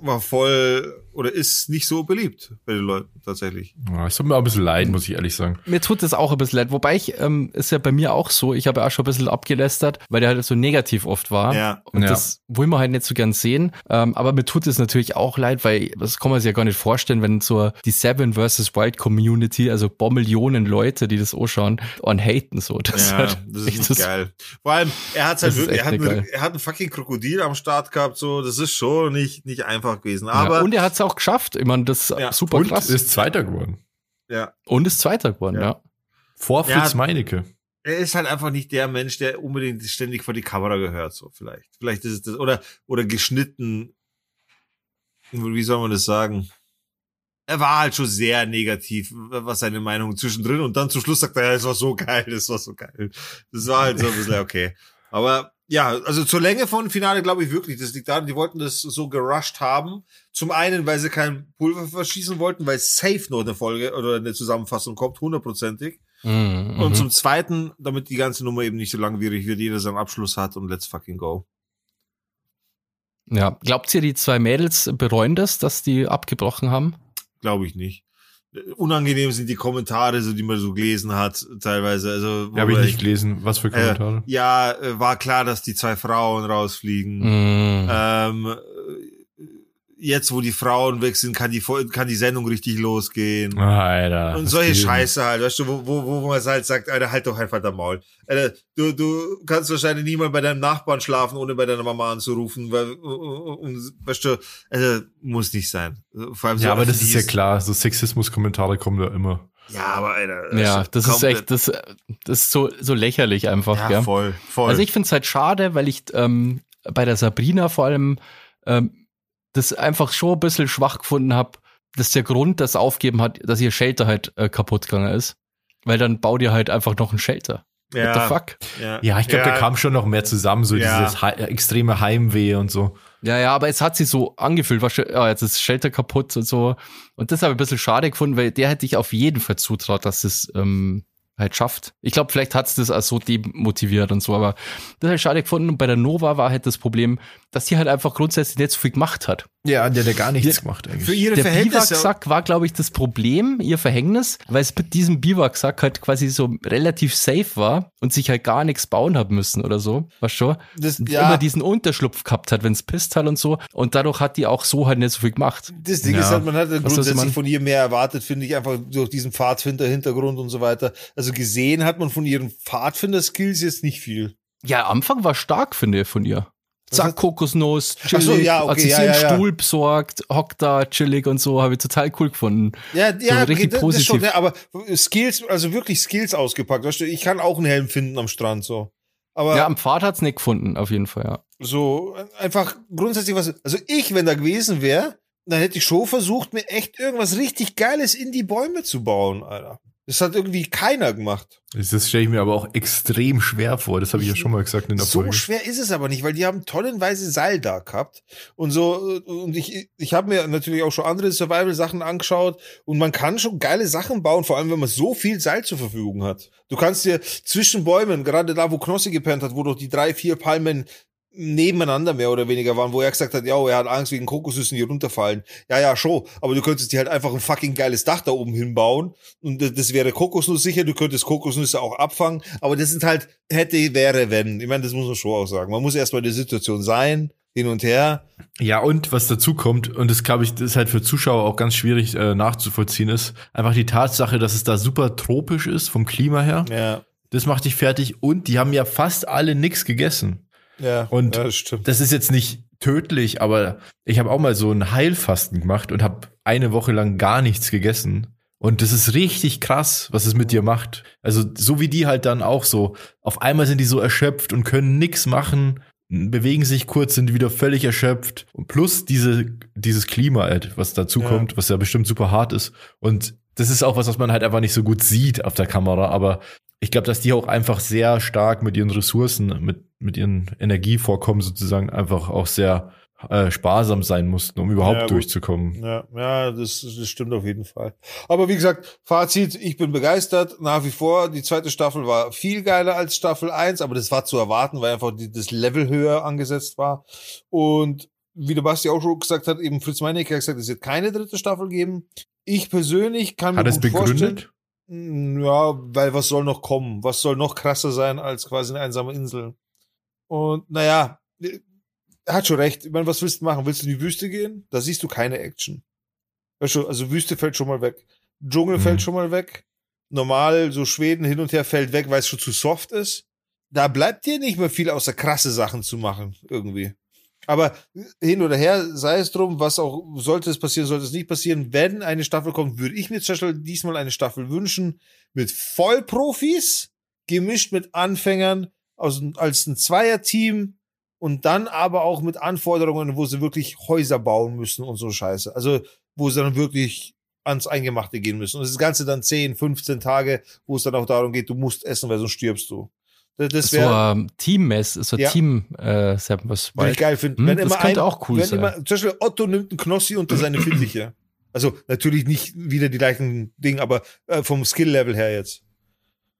war voll, oder ist nicht so beliebt bei den Leuten tatsächlich. Ja, ich tut mir auch ein bisschen leid, muss ich ehrlich sagen. Mir tut das auch ein bisschen leid, wobei ich, ähm, ist ja bei mir auch so, ich habe ja auch schon ein bisschen abgelästert, weil der halt so negativ oft war. Ja. Und ja. das wollen wir halt nicht so gern sehen. Ähm, aber mir tut es natürlich auch leid, weil das kann man sich ja gar nicht vorstellen, wenn so die Seven versus. Wild Community, also Bommillionen Leute, die das anschauen und haten so. Das ja, halt das ist nicht geil. Vor allem, er hat halt wirklich, er hat, einen, er hat einen fucking Krokodil am Start gehabt, so, das ist schon nicht, nicht einfach gewesen. Aber ja, und er hat auch geschafft. Ich meine, das ist ja. super und krass. Und ist Zweiter geworden. Ja. Und ist Zweiter geworden, ja. ja. Vor Fritz ja, Meinecke. Er ist halt einfach nicht der Mensch, der unbedingt ständig vor die Kamera gehört, so vielleicht. Vielleicht ist es das, oder, oder geschnitten. Wie soll man das sagen? Er war halt schon sehr negativ, was seine Meinung zwischendrin, und dann zum Schluss sagt er, ja, es war so geil, es war so geil. Das war halt so ein bisschen okay. Aber ja, also zur Länge von Finale glaube ich wirklich, das liegt daran, die wollten das so gerusht haben. Zum einen, weil sie kein Pulver verschießen wollten, weil safe noch eine Folge oder eine Zusammenfassung kommt, hundertprozentig. Mm, und zum zweiten, damit die ganze Nummer eben nicht so langwierig wird, jeder seinen Abschluss hat und let's fucking go. Ja, glaubt ihr, die zwei Mädels bereuen das, dass die abgebrochen haben? Glaube ich nicht. Unangenehm sind die Kommentare, so die man so gelesen hat, teilweise. Also ja, habe ich nicht gelesen. Was für Kommentare? Äh, ja, war klar, dass die zwei Frauen rausfliegen. Mm. Ähm, jetzt, wo die Frauen weg sind, kann die kann die Sendung richtig losgehen. Ah, Alter. Und solche Scheiße halt, weißt du, wo wo wo man es halt sagt, Alter, halt doch einfach dein Maul. Alter, du du kannst wahrscheinlich niemand bei deinem Nachbarn schlafen, ohne bei deiner Mama anzurufen, weil, und, weißt du, also muss nicht sein. Vor allem so ja, aber das ist ja klar, so Sexismus-Kommentare kommen da immer. Ja, aber Alter. Das ja, das ist echt, das, das ist so, so lächerlich einfach. Ja, gell? voll, voll. Also ich finde es halt schade, weil ich ähm, bei der Sabrina vor allem ähm, das einfach schon ein bisschen schwach gefunden habe, dass der Grund, das aufgeben hat, dass ihr Shelter halt äh, kaputt gegangen ist. Weil dann baut ihr halt einfach noch einen Shelter. Ja. What the fuck? Ja, ja ich glaube, ja. da kam schon noch mehr zusammen, so ja. dieses he- extreme Heimweh und so. Ja, ja, aber es hat sich so angefühlt, was, ja, jetzt ist Shelter kaputt und so. Und das habe ich ein bisschen schade gefunden, weil der hätte ich auf jeden Fall zutraut, dass es ähm, halt schafft. Ich glaube, vielleicht hat es das auch so demotiviert und so, aber das habe ich schade gefunden. Und bei der Nova war halt das Problem, dass die halt einfach grundsätzlich nicht so viel gemacht hat. Ja, der hat gar nichts der, gemacht eigentlich. Für ihre der Verhältnisse. Biwaksack war, glaube ich, das Problem, ihr Verhängnis, weil es mit diesem Biwaksack halt quasi so relativ safe war und sich halt gar nichts bauen hat müssen oder so, weißt du? Das, ja. Immer diesen Unterschlupf gehabt hat, wenn es pisst halt und so. Und dadurch hat die auch so halt nicht so viel gemacht. Das Ding ja. ist halt, man hat halt grundsätzlich man? von ihr mehr erwartet, finde ich, einfach durch diesen Pfadfinder-Hintergrund und so weiter. Also gesehen hat man von ihren Pfadfinder-Skills jetzt nicht viel. Ja, am Anfang war stark, finde ich, von ihr. Zack, Kokosnuss, chillig, so, ja, okay, hat sich ja, ja, einen Stuhl ja. besorgt, hockt da, chillig und so, habe ich total cool gefunden. Ja, ja, so richtig okay, das, positiv. Das schon, ja, aber Skills, also wirklich Skills ausgepackt, weißt du, ich kann auch einen Helm finden am Strand, so. Aber ja, am Pfad hat's nicht gefunden, auf jeden Fall, ja. So, einfach grundsätzlich was, also ich, wenn da gewesen wäre, dann hätte ich schon versucht, mir echt irgendwas richtig Geiles in die Bäume zu bauen, Alter. Das hat irgendwie keiner gemacht. Das stelle ich mir aber auch extrem schwer vor. Das habe ich ja schon mal gesagt in der Folge. So schwer ist es aber nicht, weil die haben tonnenweise Seil da gehabt. Und so, und ich, ich habe mir natürlich auch schon andere Survival-Sachen angeschaut. Und man kann schon geile Sachen bauen, vor allem wenn man so viel Seil zur Verfügung hat. Du kannst dir zwischen Bäumen, gerade da, wo Knossi gepennt hat, wo doch die drei, vier Palmen nebeneinander mehr oder weniger waren, wo er gesagt hat, ja, er hat Angst wegen Kokosnüssen, die runterfallen. Ja, ja, schon. Aber du könntest dir halt einfach ein fucking geiles Dach da oben hinbauen und das wäre Kokosnuss sicher. Du könntest Kokosnüsse auch abfangen. Aber das sind halt hätte, wäre, wenn. Ich meine, das muss man schon auch sagen. Man muss erstmal in der Situation sein, hin und her. Ja, und was dazu kommt, und das glaube ich, das ist halt für Zuschauer auch ganz schwierig äh, nachzuvollziehen, ist einfach die Tatsache, dass es da super tropisch ist vom Klima her. Ja. Das macht dich fertig. Und die haben ja fast alle nichts gegessen. Ja, und ja, das, das ist jetzt nicht tödlich, aber ich habe auch mal so ein Heilfasten gemacht und habe eine Woche lang gar nichts gegessen. Und das ist richtig krass, was es mit dir macht. Also so wie die halt dann auch so. Auf einmal sind die so erschöpft und können nichts machen, bewegen sich kurz, sind wieder völlig erschöpft. Und plus diese, dieses Klima halt, was dazu ja. kommt, was ja bestimmt super hart ist. Und das ist auch was, was man halt einfach nicht so gut sieht auf der Kamera, aber ich glaube, dass die auch einfach sehr stark mit ihren Ressourcen, mit, mit ihren Energievorkommen sozusagen einfach auch sehr äh, sparsam sein mussten, um überhaupt ja, durchzukommen. Ja, ja das, das stimmt auf jeden Fall. Aber wie gesagt, Fazit, ich bin begeistert. Nach wie vor, die zweite Staffel war viel geiler als Staffel eins, aber das war zu erwarten, weil einfach die, das Level höher angesetzt war. Und wie der Basti auch schon gesagt hat, eben Fritz Meinecke hat gesagt, es wird keine dritte Staffel geben. Ich persönlich kann hat mir gut begründet? vorstellen... Ja, weil was soll noch kommen? Was soll noch krasser sein als quasi eine einsame Insel? Und naja, er hat schon recht. Ich meine, was willst du machen? Willst du in die Wüste gehen? Da siehst du keine Action. Also Wüste fällt schon mal weg. Dschungel mhm. fällt schon mal weg. Normal so Schweden hin und her fällt weg, weil es schon zu soft ist. Da bleibt dir nicht mehr viel außer krasse Sachen zu machen irgendwie. Aber hin oder her, sei es drum, was auch, sollte es passieren, sollte es nicht passieren, wenn eine Staffel kommt, würde ich mir zum Beispiel diesmal eine Staffel wünschen mit Vollprofis, gemischt mit Anfängern aus, als ein Zweierteam und dann aber auch mit Anforderungen, wo sie wirklich Häuser bauen müssen und so Scheiße. Also, wo sie dann wirklich ans Eingemachte gehen müssen. Und das Ganze dann zehn, fünfzehn Tage, wo es dann auch darum geht, du musst essen, weil sonst stirbst du. Das wäre so ein Team-Mess, so ein Team, äh, Seven versus. Wild. Würde ich geil finden. Hm, das könnte ein, auch cool wenn sein. Immer, zum Beispiel Otto nimmt einen Knossi unter seine Fittiche. Also natürlich nicht wieder die gleichen Dinge, aber äh, vom Skill-Level her jetzt.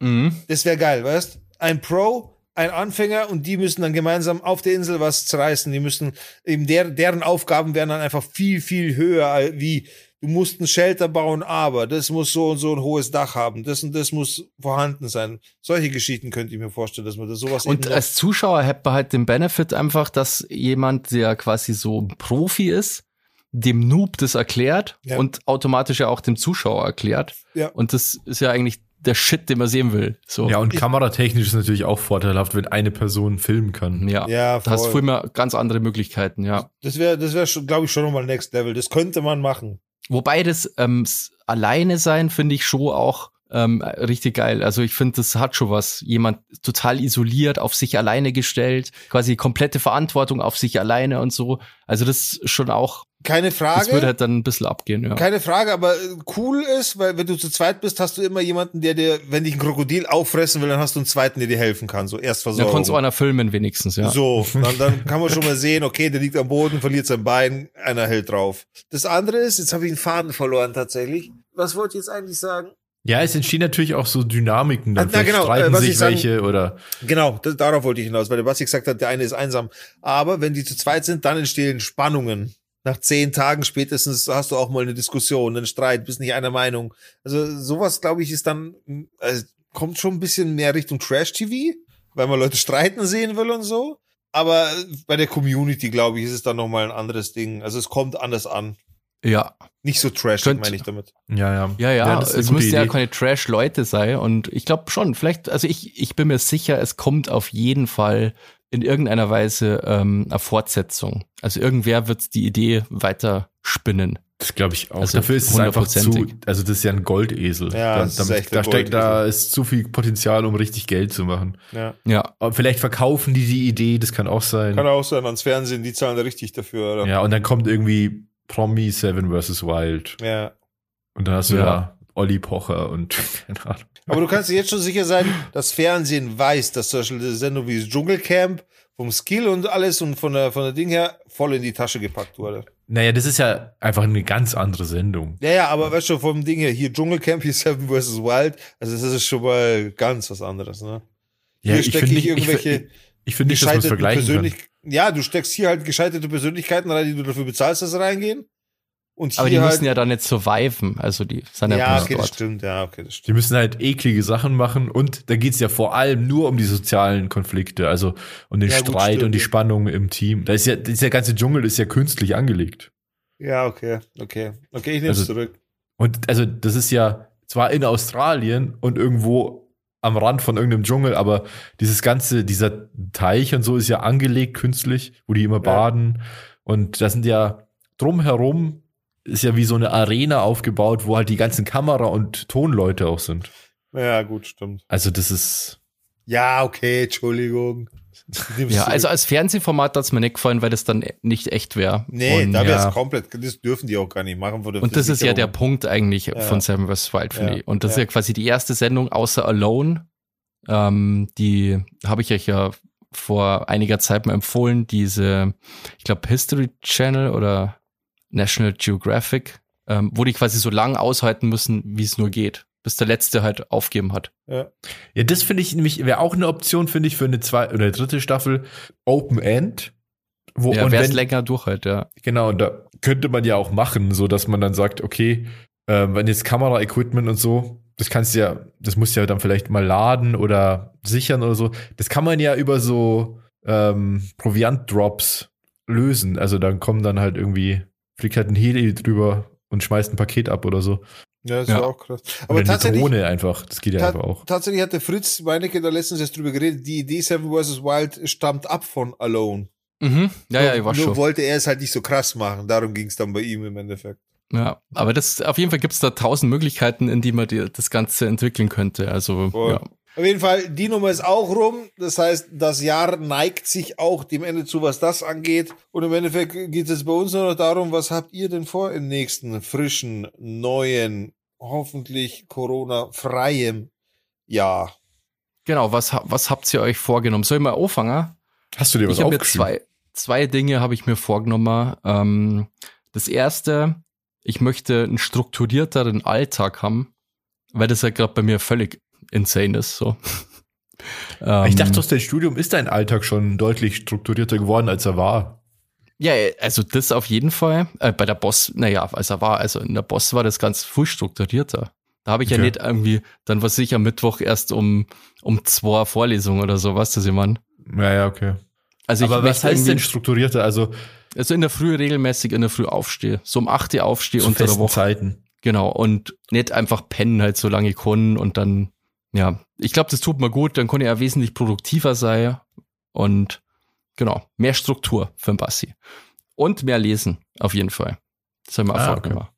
Mhm. Das wäre geil, weißt? Ein Pro, ein Anfänger und die müssen dann gemeinsam auf der Insel was zerreißen. Die müssen eben der, deren Aufgaben wären dann einfach viel, viel höher, wie du musst ein Shelter bauen, aber das muss so und so ein hohes Dach haben. Das und das muss vorhanden sein. Solche Geschichten könnte ich mir vorstellen, dass man da sowas... Und als Zuschauer hat man halt den Benefit einfach, dass jemand, der quasi so ein Profi ist, dem Noob das erklärt ja. und automatisch ja auch dem Zuschauer erklärt. Ja. Und das ist ja eigentlich der Shit, den man sehen will. So. Ja, und kameratechnisch ist natürlich auch vorteilhaft, wenn eine Person filmen kann. Ja, ja da hast du viel mehr ganz andere Möglichkeiten, ja. Das wäre, das wäre, glaube ich, schon nochmal Next Level. Das könnte man machen. Wobei das ähm, alleine sein finde ich schon auch ähm, richtig geil. Also ich finde, das hat schon was. Jemand total isoliert, auf sich alleine gestellt, quasi komplette Verantwortung auf sich alleine und so. Also das ist schon auch... Keine Frage. Das würde halt dann ein bisschen abgehen, ja. Keine Frage, aber cool ist, weil wenn du zu zweit bist, hast du immer jemanden, der dir, wenn dich ein Krokodil auffressen will, dann hast du einen zweiten, der dir helfen kann, so Erstversorgung. Dann kannst du einer filmen wenigstens, ja. So, dann, dann kann man schon mal sehen, okay, der liegt am Boden, verliert sein Bein, einer hält drauf. Das andere ist, jetzt habe ich einen Faden verloren tatsächlich. Was wollte ich jetzt eigentlich sagen? Ja, es entstehen natürlich auch so Dynamiken, dann na, genau, streiten sich sagen, welche oder... Genau, das, darauf wollte ich hinaus, weil der Basti gesagt hat, der eine ist einsam. Aber wenn die zu zweit sind, dann entstehen Spannungen. Nach zehn Tagen spätestens hast du auch mal eine Diskussion, einen Streit, bist nicht einer Meinung. Also sowas, glaube ich, ist dann, also kommt schon ein bisschen mehr Richtung Trash-T V, weil man Leute streiten sehen will und so. Aber bei der Community, glaube ich, ist es dann nochmal ein anderes Ding. Also es kommt anders an. Ja. Nicht so Trash, meine ich damit. Ja, ja. Ja, ja, ja, das ist eine es müsste Idee. Ja keine Trash-Leute sein. Und ich glaube schon, vielleicht, also ich, ich bin mir sicher, es kommt auf jeden Fall in irgendeiner Weise ähm, eine Fortsetzung. Also irgendwer wird die Idee weiter spinnen. Das glaube ich auch. Also dafür ist es einfach zu, also das ist ja ein Goldesel. Ja, da, damit, ist da, steckt, da ist zu viel Potenzial, um richtig Geld zu machen. Ja. Ja. Aber vielleicht verkaufen die die Idee, das kann auch sein. Kann auch sein, ans Fernsehen, die zahlen da richtig dafür. Oder? Ja, und dann kommt irgendwie Promi Seven versus. Wild. Ja. Und dann hast du ja, ja Olli Pocher und keine Ahnung. Aber du kannst dir jetzt schon sicher sein, dass Fernsehen weiß, dass zum Beispiel eine Sendung wie das Dschungelcamp vom Skill und alles und von der, von der Ding her voll in die Tasche gepackt wurde. Naja, das ist ja einfach eine ganz andere Sendung. Ja, ja, aber weißt du, vom Ding her, hier Dschungelcamp, hier Seven versus. Wild, also das ist schon mal ganz was anderes, ne? Ja, hier stecke ich irgendwelche. Ich finde nicht, dass man es vergleichen kann. Ja, du steckst hier halt gescheiterte Persönlichkeiten rein, die du dafür bezahlst, dass sie reingehen. Und aber die halt müssen ja dann nicht surviven, also die sind ja, ja okay, das stimmt, ja, okay, das stimmt. Die müssen halt eklige Sachen machen und da geht's ja vor allem nur um die sozialen Konflikte, also und den ja, Streit gut, stimmt, und die Spannung im Team. Da ist ja dieser ganze Dschungel ist ja künstlich angelegt. Ja, okay, okay, okay, ich nehme es also zurück. Und also das ist ja zwar in Australien und irgendwo am Rand von irgendeinem Dschungel, aber dieses ganze, dieser Teich und so ist ja angelegt künstlich, wo die immer baden ja. Und da sind ja drumherum ist ja wie so eine Arena aufgebaut, wo halt die ganzen Kamera- und Tonleute auch sind. Ja, gut, stimmt. Also das ist... Ja, okay, Entschuldigung. Ja, also als Fernsehformat hat es mir nicht gefallen, weil das dann nicht echt wäre. Nee, und da wäre es ja komplett, das dürfen die auch gar nicht machen. Von der und das ist ja der Punkt eigentlich ja. von Seven versus. Wild, finde ja. ich. Und das ja. ist ja quasi die erste Sendung außer Alone. Ähm, die habe ich euch ja vor einiger Zeit mal empfohlen. Diese, ich glaube, History Channel oder National Geographic, ähm, wo die quasi so lang aushalten müssen, wie es nur geht, bis der Letzte halt aufgeben hat. Ja, ja das finde ich nämlich, wäre auch eine Option, finde ich, für eine zweite oder dritte Staffel, Open End. Wo, ja, wäre es länger durch halt, ja. Genau, und da könnte man ja auch machen, so dass man dann sagt, okay, äh, wenn jetzt Kamera-Equipment und so, das kannst du ja, das musst du ja dann vielleicht mal laden oder sichern oder so, das kann man ja über so ähm, Proviant-Drops lösen, also dann kommen dann halt irgendwie fliegt halt ein Heli drüber und schmeißt ein Paket ab oder so. Ja, das ist ja auch krass. Aber oder tatsächlich, eine Drohne einfach, das geht ja ta- einfach auch. Tatsächlich hatte Fritz Meinecke da letztens jetzt drüber geredet, die Idee Seven versus. Wild stammt ab von Alone. Mhm. Ja, nur, ja, ich war schon. Nur wollte er es halt nicht so krass machen, darum ging es dann bei ihm im Endeffekt. Ja, aber das auf jeden Fall gibt es da tausend Möglichkeiten, in die man die, das Ganze entwickeln könnte. Also, ja. Auf jeden Fall, die Nummer ist auch rum. Das heißt, das Jahr neigt sich auch dem Ende zu, was das angeht. Und im Endeffekt geht es bei uns nur noch darum, was habt ihr denn vor im nächsten, frischen, neuen, hoffentlich Corona-freiem Jahr? Genau, was, was habt ihr euch vorgenommen? Soll ich mal anfangen? Hast du dir was ich aufgeschrieben? Hab mir zwei, zwei Dinge habe ich mir vorgenommen. Ähm, das erste, ich möchte einen strukturierteren Alltag haben, weil das ja gerade bei mir völlig insane ist, so. Ich dachte, aus deinem Studium ist dein Alltag schon deutlich strukturierter geworden, als er war. Ja, also das auf jeden Fall. Äh, bei der Boss, naja, als er war, also in der Boss war das ganz viel strukturierter. Da habe ich okay. ja nicht irgendwie, dann was ich am Mittwoch erst um, um zwei Vorlesungen oder so, weißt du, Simon? Ja, ja, okay. Also aber ich was heißt denn strukturierter? Also, also in der Früh regelmäßig in der Früh aufstehe. So um acht Uhr aufstehe unter der Woche. Zeiten. Genau, und nicht einfach pennen halt so lange ich kann und dann ja, ich glaube, das tut mir gut, dann kann ich ja wesentlich produktiver sein und genau, mehr Struktur für den Basti. Und mehr lesen, auf jeden Fall. Das haben wir ah, erfolgreich okay. gemacht.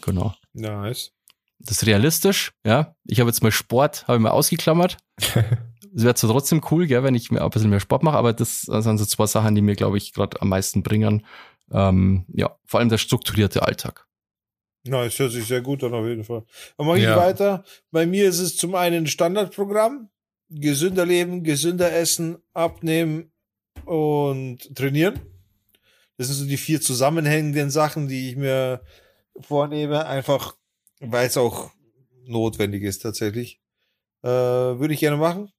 Genau. Nice. Das ist realistisch, ja. Ich habe jetzt mal Sport, habe ich mal ausgeklammert. Es wäre zwar trotzdem cool, gell, wenn ich mir ein bisschen mehr Sport mache, aber das sind so zwei Sachen, die mir, glaube ich, gerade am meisten bringen. Ähm, ja, vor allem der strukturierte Alltag. Na, es hört sich sehr gut an, auf jeden Fall. Dann mache ich ja. weiter. Bei mir ist es zum einen ein Standardprogramm. Gesünder leben, gesünder essen, abnehmen und trainieren. Das sind so die vier zusammenhängenden Sachen, die ich mir vornehme, einfach weil es auch notwendig ist tatsächlich. Äh, würde ich gerne machen.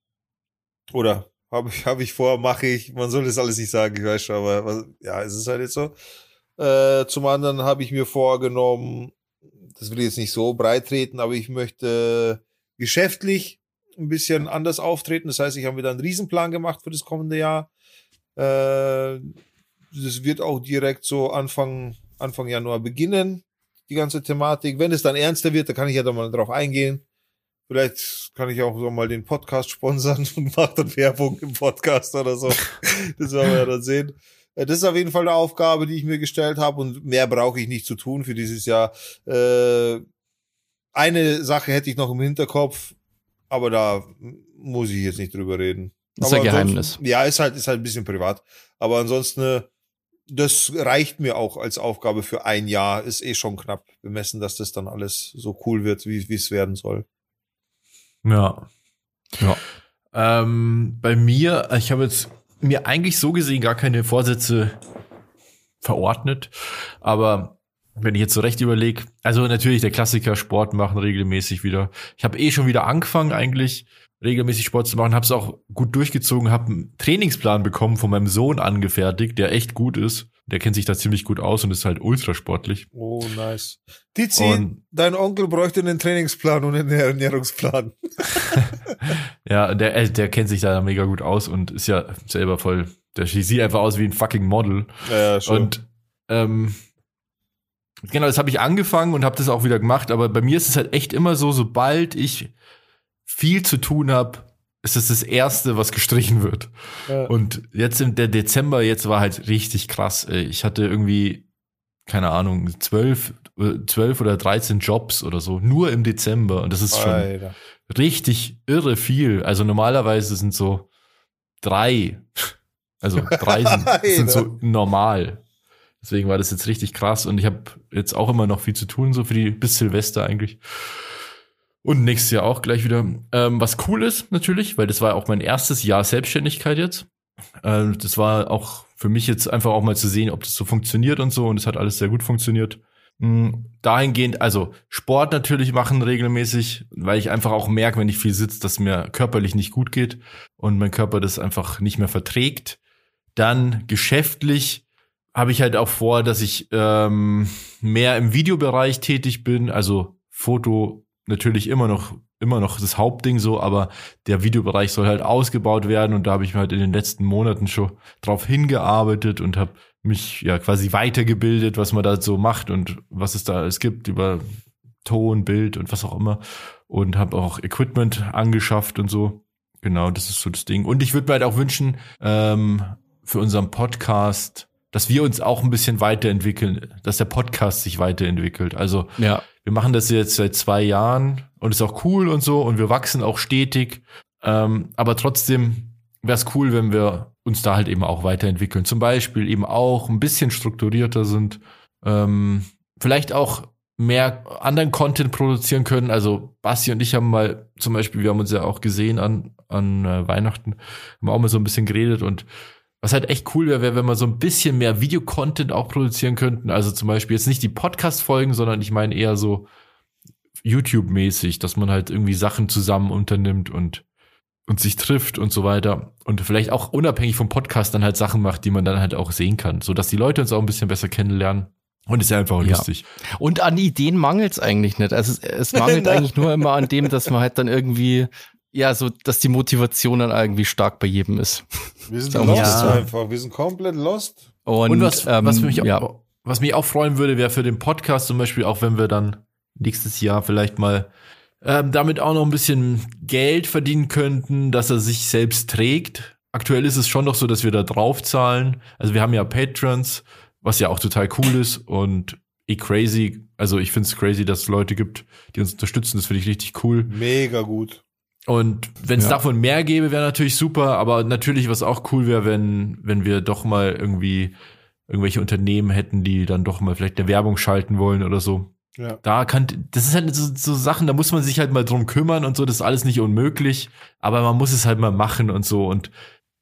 Oder habe ich, hab ich vor, mache ich. Man soll das alles nicht sagen, ich weiß schon, aber was, ja, es ist halt jetzt so. Äh, zum anderen habe ich mir vorgenommen, das will ich jetzt nicht so breit treten, aber ich möchte geschäftlich ein bisschen anders auftreten. Das heißt, ich habe wieder einen Riesenplan gemacht für das kommende Jahr. Äh, das wird auch direkt so Anfang, Anfang Januar beginnen, die ganze Thematik. Wenn es dann ernster wird, da kann ich ja dann mal drauf eingehen. Vielleicht kann ich auch so mal den Podcast sponsern und mache dann Werbung im Podcast oder so. Das werden wir ja dann sehen. Das ist auf jeden Fall eine Aufgabe, die ich mir gestellt habe, und mehr brauche ich nicht zu tun für dieses Jahr. Äh, eine Sache hätte ich noch im Hinterkopf, aber da muss ich jetzt nicht drüber reden. Das ist aber ein Geheimnis. Ja, ist halt, ist halt ein bisschen privat. Aber ansonsten, das reicht mir auch als Aufgabe für ein Jahr. Ist eh schon knapp bemessen, dass das dann alles so cool wird, wie es werden soll. Ja. Ja. Ähm, bei mir, ich habe jetzt mir eigentlich so gesehen gar keine Vorsätze verordnet, aber wenn ich jetzt so recht überlege, also natürlich der Klassiker, Sport machen regelmäßig wieder. Ich habe eh schon wieder angefangen eigentlich, regelmäßig Sport zu machen, habe es auch gut durchgezogen, habe einen Trainingsplan bekommen von meinem Sohn angefertigt, der echt gut ist. Der kennt sich da ziemlich gut aus und ist halt ultrasportlich. Oh, nice. Tizi, und dein Onkel bräuchte einen Trainingsplan und einen Ernährungsplan. Ja, der, der kennt sich da mega gut aus und ist ja selber voll, der sieht einfach aus wie ein fucking Model. Ja, ja, schon. Und ähm, genau, das habe ich angefangen und habe das auch wieder gemacht, aber bei mir ist es halt echt immer so, sobald ich viel zu tun habe, es ist das Erste, was gestrichen wird. Ja. Und jetzt im der Dezember, jetzt war halt richtig krass. Ey. Ich hatte irgendwie, keine Ahnung, zwölf, zwölf oder dreizehn Jobs oder so, nur im Dezember. Und das ist schon Alter. richtig irre viel. Also normalerweise sind so drei, also drei sind, sind so normal. Deswegen war das jetzt richtig krass. Und ich habe jetzt auch immer noch viel zu tun, so für die bis Silvester eigentlich. Und nächstes Jahr auch gleich wieder. Ähm, was cool ist natürlich, weil das war auch mein erstes Jahr Selbstständigkeit jetzt. Äh, das war auch für mich jetzt einfach auch mal zu sehen, ob das so funktioniert und so. Und es hat alles sehr gut funktioniert. Mhm. Dahingehend, also Sport natürlich machen regelmäßig, weil ich einfach auch merke, wenn ich viel sitze, dass mir körperlich nicht gut geht und mein Körper das einfach nicht mehr verträgt. Dann geschäftlich habe ich halt auch vor, dass ich ähm, mehr im Videobereich tätig bin, also Foto, natürlich immer noch immer noch das Hauptding so, aber der Videobereich soll halt ausgebaut werden und da habe ich mir halt in den letzten Monaten schon drauf hingearbeitet und habe mich ja quasi weitergebildet, was man da so macht und was es da alles gibt über Ton, Bild und was auch immer und habe auch Equipment angeschafft und so. Genau, das ist so das Ding. Und ich würde mir halt auch wünschen, ähm, für unseren Podcast, dass wir uns auch ein bisschen weiterentwickeln, dass der Podcast sich weiterentwickelt. Also ja. Wir machen das jetzt seit zwei Jahren und ist auch cool und so und wir wachsen auch stetig. Ähm, aber trotzdem wäre es cool, wenn wir uns da halt eben auch weiterentwickeln. Zum Beispiel eben auch ein bisschen strukturierter sind, ähm, vielleicht auch mehr anderen Content produzieren können. Also Basti und ich haben mal zum Beispiel, wir haben uns ja auch gesehen an, an äh, Weihnachten, haben auch mal so ein bisschen geredet und was halt echt cool wäre, wäre, wenn wir so ein bisschen mehr Videocontent auch produzieren könnten. Also zum Beispiel jetzt nicht die Podcast-Folgen, sondern ich meine eher so YouTube-mäßig, dass man halt irgendwie Sachen zusammen unternimmt und, und sich trifft und so weiter. Und vielleicht auch unabhängig vom Podcast dann halt Sachen macht, die man dann halt auch sehen kann, sodass die Leute uns auch ein bisschen besser kennenlernen. Und ist ja einfach ja. lustig. Und an Ideen mangelt es eigentlich nicht. Also es, es mangelt eigentlich nur immer an dem, dass man halt dann irgendwie ja, so, dass die Motivation dann irgendwie stark bei jedem ist. Wir sind lost ja. einfach. Wir sind komplett lost. Und, Und was, ähm, was, mich auch, ja. was mich auch freuen würde, wäre für den Podcast zum Beispiel, auch wenn wir dann nächstes Jahr vielleicht mal ähm, damit auch noch ein bisschen Geld verdienen könnten, dass er sich selbst trägt. Aktuell ist es schon noch so, dass wir da drauf zahlen. Also wir haben ja Patrons, was ja auch total cool ist. Und eh crazy. Also ich find's crazy, dass es Leute gibt, die uns unterstützen. Das finde ich richtig cool. Mega gut. Und wenn es ja. davon mehr gäbe, wäre natürlich super. Aber natürlich, was auch cool wäre, wenn wenn wir doch mal irgendwie irgendwelche Unternehmen hätten, die dann doch mal vielleicht eine Werbung schalten wollen oder so. Ja. Da kann, das ist halt so, so Sachen, da muss man sich halt mal drum kümmern und so, das ist alles nicht unmöglich, aber man muss es halt mal machen und so und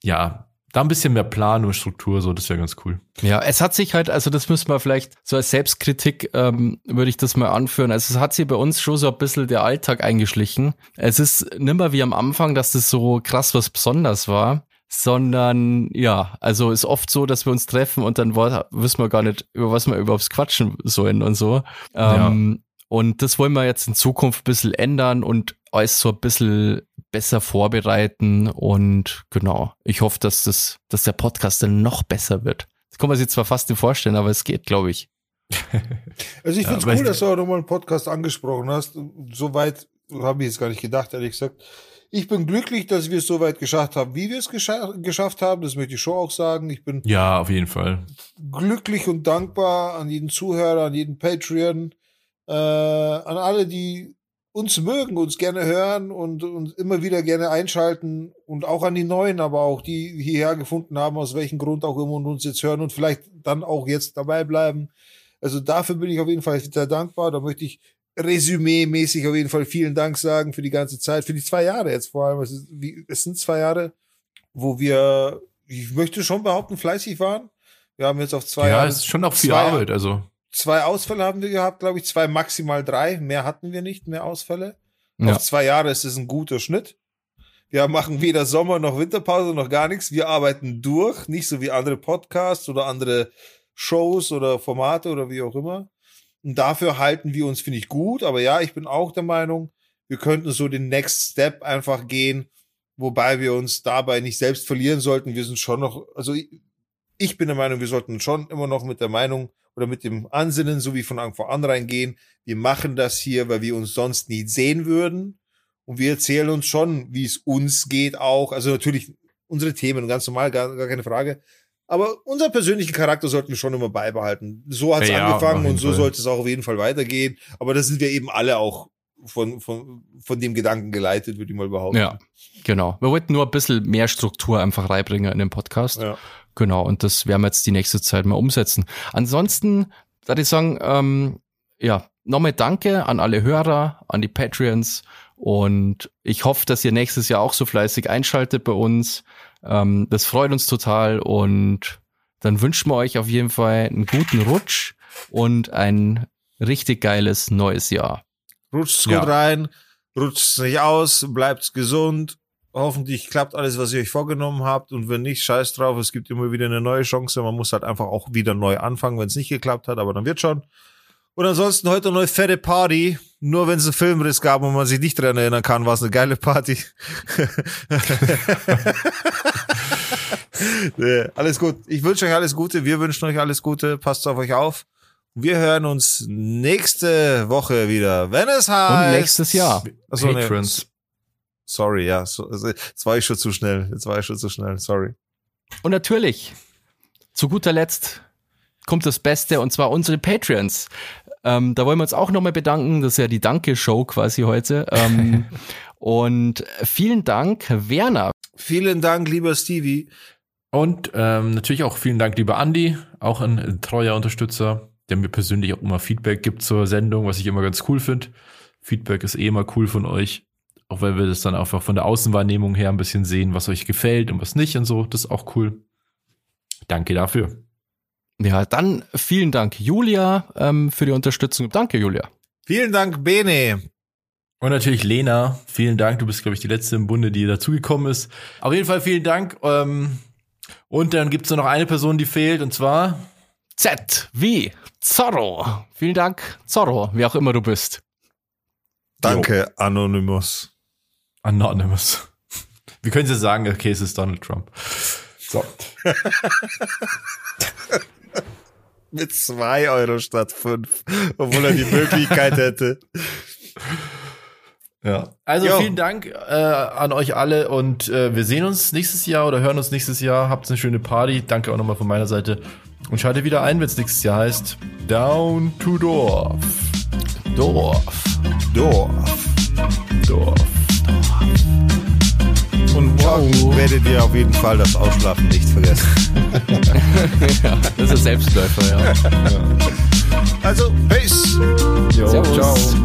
ja, da ein bisschen mehr Plan und Struktur, so, das wäre ganz cool. Ja, es hat sich halt, also das müssen wir vielleicht so als Selbstkritik, ähm, würde ich das mal anführen, also es hat sich bei uns schon so ein bisschen der Alltag eingeschlichen. Es ist nimmer wie am Anfang, dass das so krass was Besonderes war, sondern ja, also ist oft so, dass wir uns treffen und dann war, wissen wir gar nicht, über was wir überhaupt quatschen sollen und so. Ähm, ja. Und das wollen wir jetzt in Zukunft ein bisschen ändern und alles so ein bisschen besser vorbereiten. Und genau, ich hoffe, dass das, dass der Podcast dann noch besser wird. Das kann man sich zwar fast nicht vorstellen, aber es geht, glaube ich. Also ich finde es ja, cool, dass du auch nochmal einen Podcast angesprochen hast. Soweit habe ich jetzt gar nicht gedacht, ehrlich gesagt. Ich bin glücklich, dass wir es so weit geschafft haben, wie wir es gescha- geschafft haben. Das möchte ich schon auch sagen. Ich bin ja, auf jeden Fall glücklich und dankbar an jeden Zuhörer, an jeden Patreon, äh, an alle, die uns mögen, uns gerne hören und uns immer wieder gerne einschalten und auch an die Neuen, aber auch die hierher gefunden haben, aus welchem Grund auch immer und uns jetzt hören und vielleicht dann auch jetzt dabei bleiben. Also dafür bin ich auf jeden Fall sehr dankbar. Da möchte ich resümee-mäßig auf jeden Fall vielen Dank sagen für die ganze Zeit, für die zwei Jahre jetzt vor allem. Es, ist, wie, es sind zwei Jahre, wo wir, ich möchte schon behaupten, fleißig waren. Wir haben jetzt auf zwei ja, Jahre. Ja, es ist schon auch viel Arbeit, also. Zwei Ausfälle haben wir gehabt, glaube ich, zwei, maximal drei. Mehr hatten wir nicht, mehr Ausfälle. Ja. Auf zwei Jahre ist es ein guter Schnitt. Wir machen weder Sommer- noch Winterpause, noch gar nichts. Wir arbeiten durch, nicht so wie andere Podcasts oder andere Shows oder Formate oder wie auch immer. Und dafür halten wir uns, finde ich, gut. Aber ja, ich bin auch der Meinung, wir könnten so den Next Step einfach gehen, wobei wir uns dabei nicht selbst verlieren sollten. Wir sind schon noch, also ich, ich bin der Meinung, wir sollten schon immer noch mit der Meinung oder mit dem Ansinnen, so wie von Anfang an reingehen. Wir machen das hier, weil wir uns sonst nie sehen würden. Und wir erzählen uns schon, wie es uns geht auch. Also natürlich unsere Themen, ganz normal, gar, gar keine Frage. Aber unseren persönlichen Charakter sollten wir schon immer beibehalten. So hat es ja, angefangen und so sollte es auch auf jeden Fall weitergehen. Aber da sind wir eben alle auch von, von, von dem Gedanken geleitet, würde ich mal behaupten. Ja, genau. Wir wollten nur ein bisschen mehr Struktur einfach reinbringen in den Podcast. Ja. Genau, und das werden wir jetzt die nächste Zeit mal umsetzen. Ansonsten würde ich sagen, ähm, ja, nochmal danke an alle Hörer, an die Patreons. Und ich hoffe, dass ihr nächstes Jahr auch so fleißig einschaltet bei uns. Das freut uns total und dann wünschen wir euch auf jeden Fall einen guten Rutsch und ein richtig geiles neues Jahr. Rutscht's gut ja. rein, rutscht's nicht aus, bleibt's gesund. Hoffentlich klappt alles, was ihr euch vorgenommen habt und wenn nicht, scheiß drauf, es gibt immer wieder eine neue Chance. Man muss halt einfach auch wieder neu anfangen, wenn es nicht geklappt hat, aber dann wird schon. Und ansonsten heute eine neue fette Party. Nur wenn es einen Filmriss gab und man sich nicht dran erinnern kann, war es eine geile Party. Nee, alles gut. Ich wünsche euch alles Gute. Wir wünschen euch alles Gute. Passt auf euch auf. Wir hören uns nächste Woche wieder. Wenn es heißt. Und nächstes Jahr. Also, Patrons. Nee, sorry, ja. So, jetzt war ich schon zu schnell. Jetzt war ich schon zu schnell. Sorry. Und natürlich, zu guter Letzt kommt das Beste und zwar unsere Patreons. Ähm, da wollen wir uns auch nochmal bedanken. Das ist ja die Danke-Show quasi heute. Ähm, und vielen Dank, Werner. Vielen Dank, lieber Stevie. Und ähm, natürlich auch vielen Dank, lieber Andi, auch ein treuer Unterstützer, der mir persönlich auch immer Feedback gibt zur Sendung, was ich immer ganz cool finde. Feedback ist eh immer cool von euch, auch wenn wir das dann einfach von der Außenwahrnehmung her ein bisschen sehen, was euch gefällt und was nicht und so. Das ist auch cool. Danke dafür. Ja, dann vielen Dank, Julia, ähm, für die Unterstützung. Danke, Julia. Vielen Dank, Bene. Und natürlich Lena. Vielen Dank. Du bist, glaube ich, die letzte im Bunde, die dazugekommen ist. Auf jeden Fall vielen Dank. Ähm, und dann gibt es noch eine Person, die fehlt, und zwar Z wie Zorro. Vielen Dank, Zorro, wer auch immer du bist. Danke, jo. Anonymous. Anonymous. Wir können jetzt sagen, okay, es ist Donald Trump. So. Mit zwei Euro statt fünf, obwohl er die Möglichkeit hätte. Ja. Also jo. Vielen Dank äh, an euch alle und äh, wir sehen uns nächstes Jahr oder hören uns nächstes Jahr. Habt eine schöne Party. Danke auch nochmal von meiner Seite. Und schaltet wieder ein, wenn es nächstes Jahr heißt. Down to Door. Dorf. Dorf. Dorf. Und morgen werdet ihr auf jeden Fall das Ausschlafen nicht vergessen. Ja, das ist Selbstläufer, ja. Also, peace. Jo, ciao.